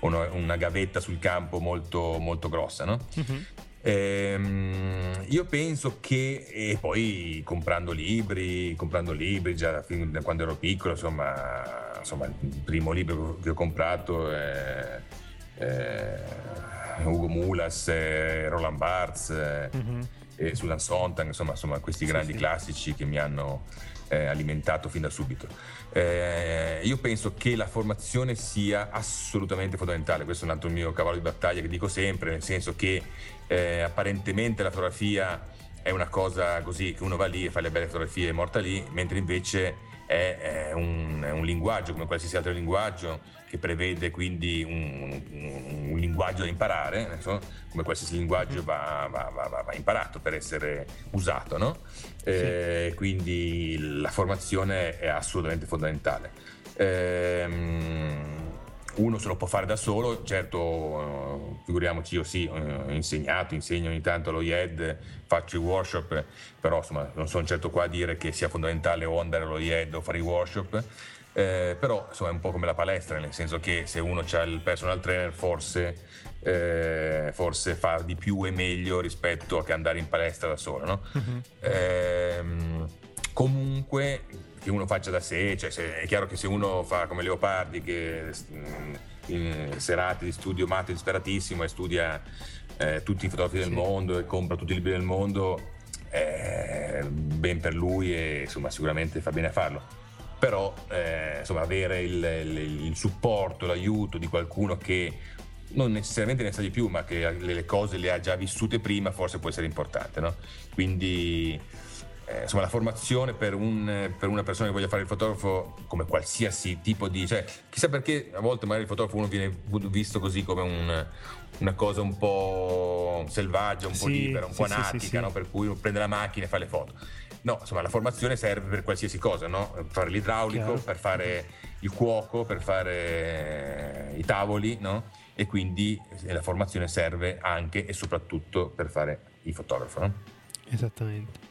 una gavetta sul campo molto, molto grossa, no? Io penso che, e poi comprando libri già da quando ero piccolo, insomma il primo libro che ho comprato è Ugo Mulas, Roland Barthes, Susan Sontag, insomma questi grandi classici che mi hanno alimentato fin da subito. Io penso che la formazione sia assolutamente fondamentale, questo è un altro mio cavallo di battaglia che dico sempre, nel senso che apparentemente la fotografia è una cosa così, che uno va lì e fa le belle fotografie e morta lì, mentre invece è un linguaggio come qualsiasi altro linguaggio, che prevede quindi un linguaggio da imparare, insomma, come qualsiasi linguaggio va imparato per essere usato, no? Quindi la formazione è assolutamente fondamentale. Uno se lo può fare da solo, certo, figuriamoci, io sì, ho insegno ogni tanto allo IED, faccio i workshop, però insomma non sono certo qua a dire che sia fondamentale o andare allo IED o fare i workshop, però insomma è un po' come la palestra, nel senso che se uno c'ha il personal trainer forse fa di più e meglio rispetto a che andare in palestra da solo, no? Comunque che uno faccia da sé, cioè è chiaro che se uno fa come Leopardi che in serate di studio matto disperatissimo e studia tutti i fotografi del mondo e compra tutti i libri del mondo, ben per lui e insomma sicuramente fa bene a farlo, però insomma avere il supporto, l'aiuto di qualcuno che non necessariamente ne sa di più ma che le cose le ha già vissute prima forse può essere importante, no? Quindi insomma la formazione per una persona che voglia fare il fotografo, come qualsiasi tipo di, cioè chissà perché a volte magari il fotografo uno viene visto così come una cosa un po' selvaggia, un po' libera, un po' anatica, no? Per cui uno prende la macchina e fa le foto. No, insomma la formazione serve per qualsiasi cosa, no? Per fare l'idraulico, per fare il cuoco, per fare i tavoli, no? E quindi la formazione serve anche e soprattutto per fare il fotografo, no? Esattamente.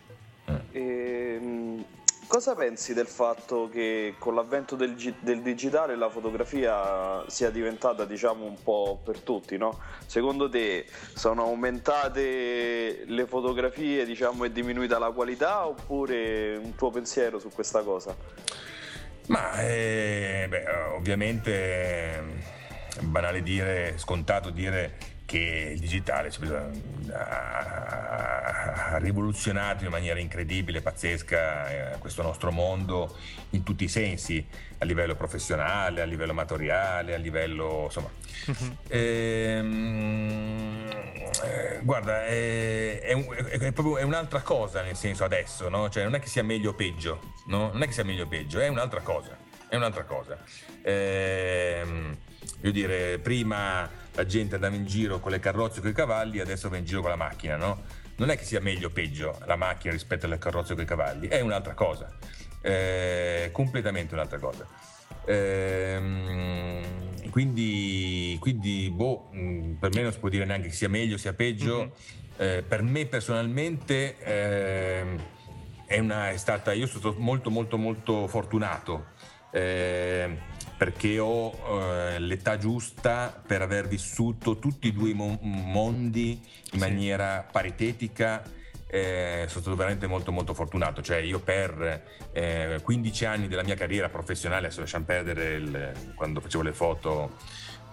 Cosa pensi del fatto che con l'avvento del digitale la fotografia sia diventata, diciamo, un po' per tutti, no? Secondo te sono aumentate le fotografie, diciamo, e diminuita la qualità, oppure un tuo pensiero su questa cosa? Ma ovviamente è banale dire, scontato dire che il digitale ha rivoluzionato in maniera incredibile, pazzesca, questo nostro mondo in tutti i sensi, a livello professionale, a livello amatoriale, a livello insomma. Guarda, è proprio un'altra cosa, nel senso adesso, no? Cioè non è che sia meglio o peggio, no? Non è che sia meglio o peggio, è un'altra cosa, è un'altra cosa. Voglio dire, prima la gente andava in giro con le carrozze e con i cavalli, adesso va in giro con la macchina, no? Non è che sia meglio o peggio la macchina rispetto alle carrozze e con i cavalli, è un'altra cosa, completamente un'altra cosa. Quindi boh, per me non si può dire neanche che sia meglio sia peggio. Per me personalmente io sono stato molto fortunato, perché ho l'età giusta per aver vissuto tutti e due i mondi in maniera paritetica. Sono stato veramente molto fortunato, cioè io per 15 anni della mia carriera professionale, adesso lasciamo perdere quando facevo le foto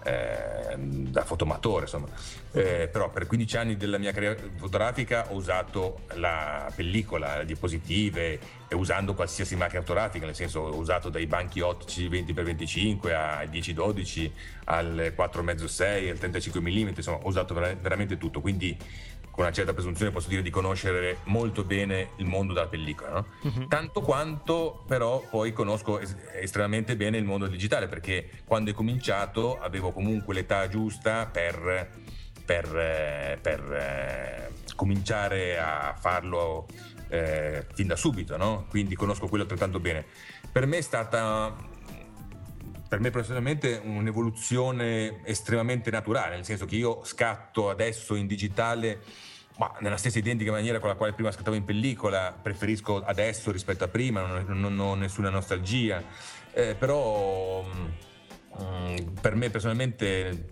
da fotomatore, insomma, però per 15 anni della mia carriera fotografica ho usato la pellicola, le diapositive, e usando qualsiasi macchina fotografica, nel senso ho usato dai banchi ottici 20x25 al 10-12 al 4,5-6 al 35 mm, insomma ho usato veramente tutto, quindi con una certa presunzione posso dire di conoscere molto bene il mondo della pellicola, no? Tanto quanto però poi conosco estremamente bene il mondo digitale, perché quando è cominciato avevo comunque l'età giusta per cominciare a farlo fin da subito, no? Quindi conosco quello altrettanto bene. Per me personalmente un'evoluzione estremamente naturale, nel senso che io scatto adesso in digitale ma nella stessa identica maniera con la quale prima scattavo in pellicola, preferisco adesso rispetto a prima, non ho nessuna nostalgia, però per me personalmente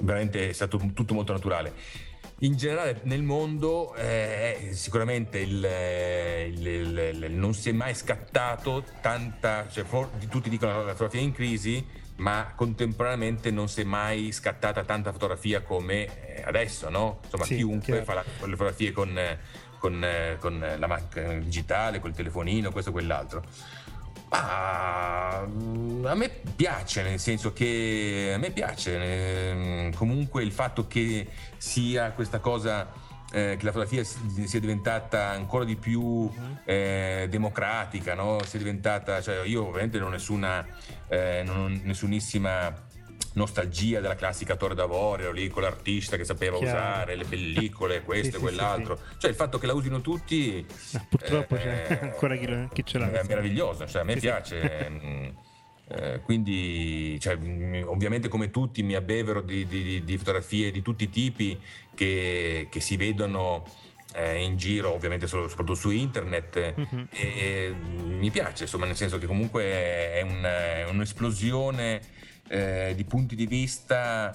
veramente è stato tutto molto naturale. In generale nel mondo sicuramente il non si è mai scattato tanta, cioè tutti dicono la fotografia è in crisi, ma contemporaneamente non si è mai scattata tanta fotografia come adesso, no? Insomma chiunque fa le fotografie con la macchina digitale, col telefonino, questo quell'altro. A me piace, nel senso che a me piace comunque il fatto che sia questa cosa, che la fotografia sia diventata ancora di più democratica, no? Sia diventata, cioè io ovviamente non ho nessunissima nostalgia della classica torre d'avorio lì con l'artista che sapeva usare le pellicole, questo e quell'altro, cioè il fatto che la usino tutti, purtroppo c'è ancora chi ce l'ha, è meraviglioso, cioè a me piace. Quindi cioè, ovviamente come tutti mi abbevero di fotografie di tutti i tipi che si vedono in giro, ovviamente soprattutto su internet, e mi piace, insomma, nel senso che comunque è un'esplosione di punti di vista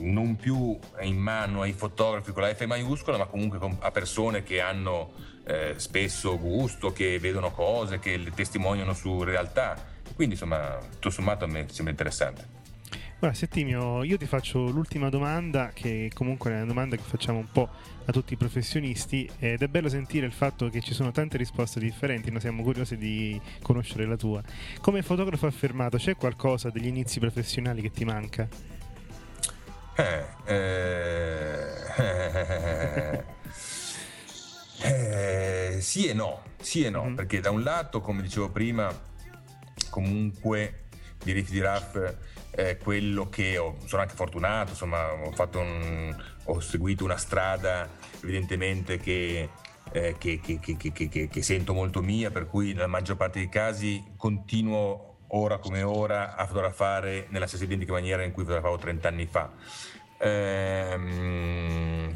non più in mano ai fotografi con la F maiuscola, ma comunque a persone che hanno spesso gusto, che vedono cose, che le testimoniano su realtà. Quindi insomma, tutto sommato a me sembra interessante. Ora Settimio, io ti faccio l'ultima domanda, che comunque è una domanda che facciamo un po' a tutti i professionisti, ed è bello sentire il fatto che ci sono tante risposte differenti, noi siamo curiosi di conoscere la tua. Come fotografo affermato, c'è qualcosa degli inizi professionali che ti manca? Sì e no, mm-hmm. Perché da un lato, come dicevo prima, comunque di Riff di Raff, quello che sono anche fortunato, insomma, ho seguito una strada evidentemente che sento molto mia, per cui nella maggior parte dei casi continuo ora come ora a fotografare nella stessa identica maniera in cui fotografavo 30 anni fa,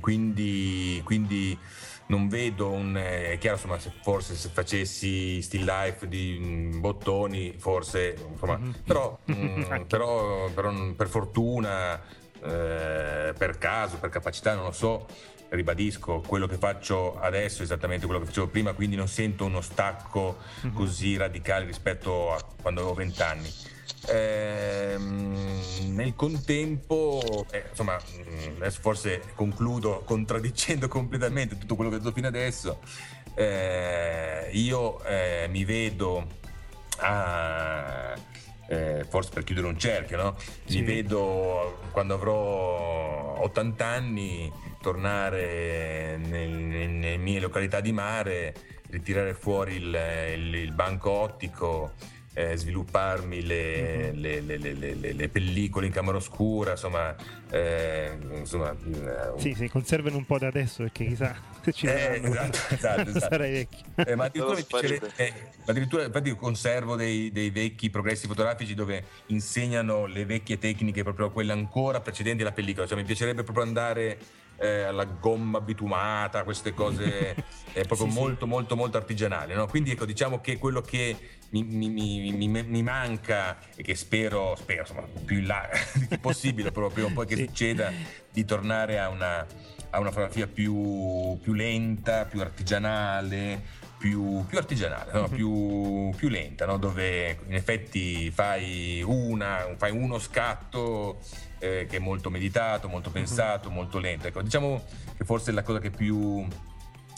quindi non vedo è chiaro, insomma, se facessi still life di bottoni, forse, insomma, però per fortuna, per caso, per capacità, non lo so, ribadisco, quello che faccio adesso è esattamente quello che facevo prima, quindi non sento uno stacco così radicale rispetto a quando avevo 20 anni. Nel contempo, insomma, adesso forse concludo contraddicendo completamente tutto quello che ho detto fino adesso. Io mi vedo forse per chiudere un cerchio, no? Sì. Mi vedo, quando avrò 80 anni, tornare nelle mie località di mare, ritirare fuori il banco ottico, svilupparmi le pellicole in camera oscura, insomma sì, conservano un po' da adesso, perché chissà se ci saranno, esatto. Sarai vecchio, ma addirittura infatti io conservo dei vecchi progressi fotografici dove insegnano le vecchie tecniche, proprio quelle ancora precedenti alla pellicola, cioè mi piacerebbe proprio andare alla gomma bitumata, queste cose proprio molto artigianali, no? Quindi ecco, diciamo che quello che mi manca, e che spero insomma, più in là possibile, proprio poi che succeda, di tornare a una fotografia più lenta, più artigianale, più artigianale, no? più lenta, no? Dove in effetti fai uno scatto che è molto meditato, molto pensato, molto lento. Ecco, diciamo che forse è la cosa che più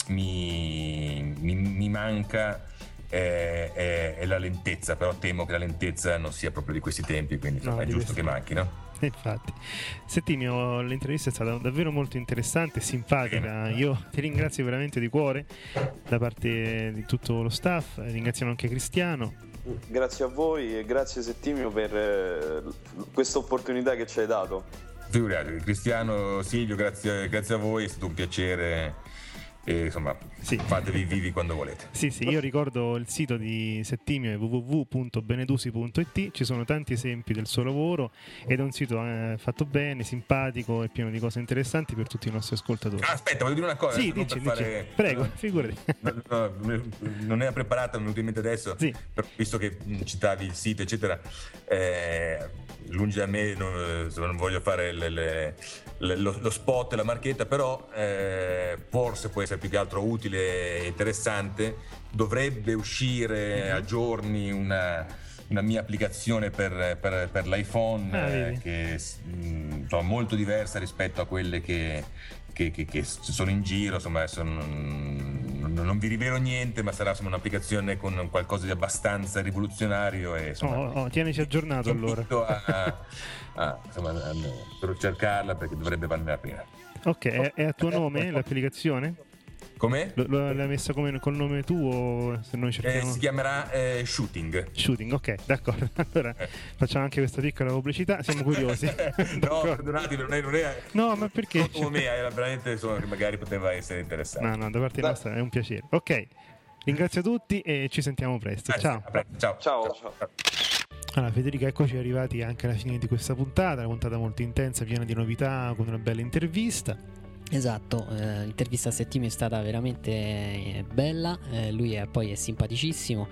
mi manca, è la lentezza, però temo che la lentezza non sia proprio di questi tempi, quindi no, è giusto che manchi, no? Infatti. Settimio, l'intervista è stata davvero molto interessante, simpatica. Io ti ringrazio veramente di cuore, da parte di tutto lo staff. Ringraziamo anche Cristiano. Grazie a voi e grazie Settimio per questa opportunità che ci hai dato. Figurati, Cristiano, Silvio, grazie a voi, è stato un piacere. E insomma, fatevi vivi quando volete. Io ricordo il sito di Settimio, è www.benedusi.it, ci sono tanti esempi del suo lavoro ed è un sito fatto bene, simpatico e pieno di cose interessanti per tutti i nostri ascoltatori. Aspetta, voglio dire una cosa. Prego, figurati. Non era preparata, mi è venuto in mente adesso, visto che citavi il sito eccetera, lungi da me, non voglio fare lo spot e la marchetta, però forse può essere più che altro utile e interessante. Dovrebbe uscire a giorni una mia applicazione per l'iPhone, che insomma, molto diversa rispetto a quelle che sono in giro, insomma, non vi rivelo niente, ma sarà insomma, un'applicazione con qualcosa di abbastanza rivoluzionario e insomma, tienici aggiornato allora. Per cercarla, perché dovrebbe valere la pena. Ok, è a tuo nome l'applicazione? Come? L'hai messa col nome tuo? Se noi cerchiamo... si chiamerà Shooting, ok, d'accordo. Allora facciamo anche questa piccola pubblicità, siamo curiosi. No, perdonate, non è... No, ma perché? Non come me, era veramente, insomma, che magari poteva essere interessante. No, da parte nostra è un piacere. Ok, ringrazio tutti e ci sentiamo presto. Ciao. Ciao. Allora Federica, eccoci arrivati anche alla fine di questa puntata, una puntata molto intensa, piena di novità, con una bella intervista. Esatto, l'intervista a Settimio è stata veramente bella, lui poi è simpaticissimo.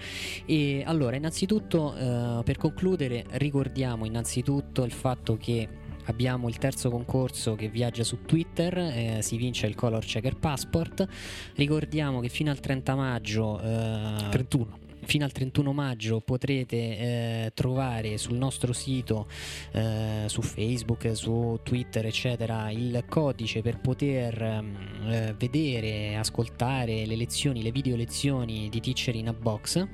E allora, innanzitutto, per concludere, ricordiamo innanzitutto il fatto che abbiamo il terzo concorso che viaggia su Twitter, si vince il ColorChecker Passport. Ricordiamo che fino al 30 maggio 31. Fino al 31 maggio potrete trovare sul nostro sito, su Facebook, su Twitter, eccetera, il codice per poter vedere, ascoltare le lezioni, le video lezioni di Teacher in a Box.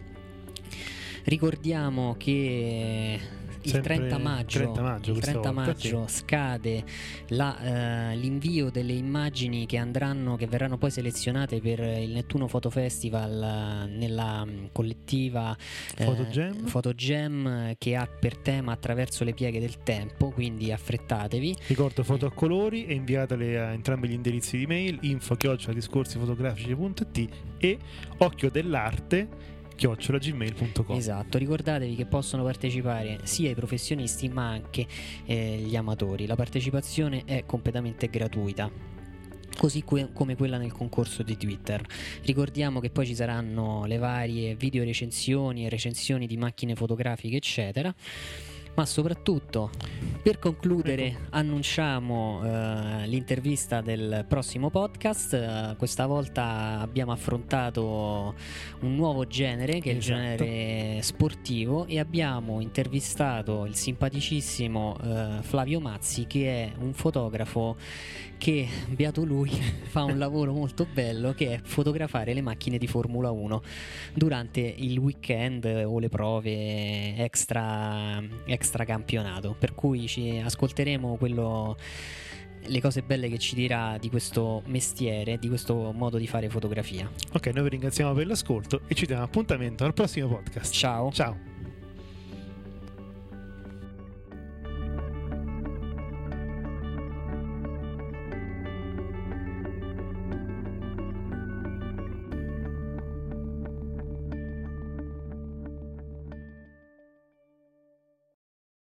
Ricordiamo che il 30 maggio scade l'invio delle immagini che verranno poi selezionate per il Nettuno Photo Festival nella collettiva Photogem, che ha per tema Attraverso le pieghe del tempo, quindi affrettatevi. Ricordo foto a colori e inviatele a entrambi gli indirizzi di mail info@discorsifotografici.it e Occhio dell'Arte @gmail.com. Esatto, ricordatevi che possono partecipare sia i professionisti ma anche gli amatori. La partecipazione è completamente gratuita, così come quella nel concorso di Twitter. Ricordiamo che poi ci saranno le varie video recensioni e recensioni di macchine fotografiche, eccetera. Ma soprattutto, per concludere, annunciamo l'intervista del prossimo podcast. Questa volta abbiamo affrontato un nuovo genere, che è il genere sportivo, e abbiamo intervistato il simpaticissimo Flavio Mazzi, che è un fotografo che, beato lui, fa un lavoro molto bello, che è fotografare le macchine di Formula 1 durante il weekend o le prove extra campionato, per cui ci ascolteremo le cose belle che ci dirà di questo mestiere, di questo modo di fare fotografia. Ok, noi vi ringraziamo per l'ascolto e ci diamo appuntamento al prossimo podcast. Ciao.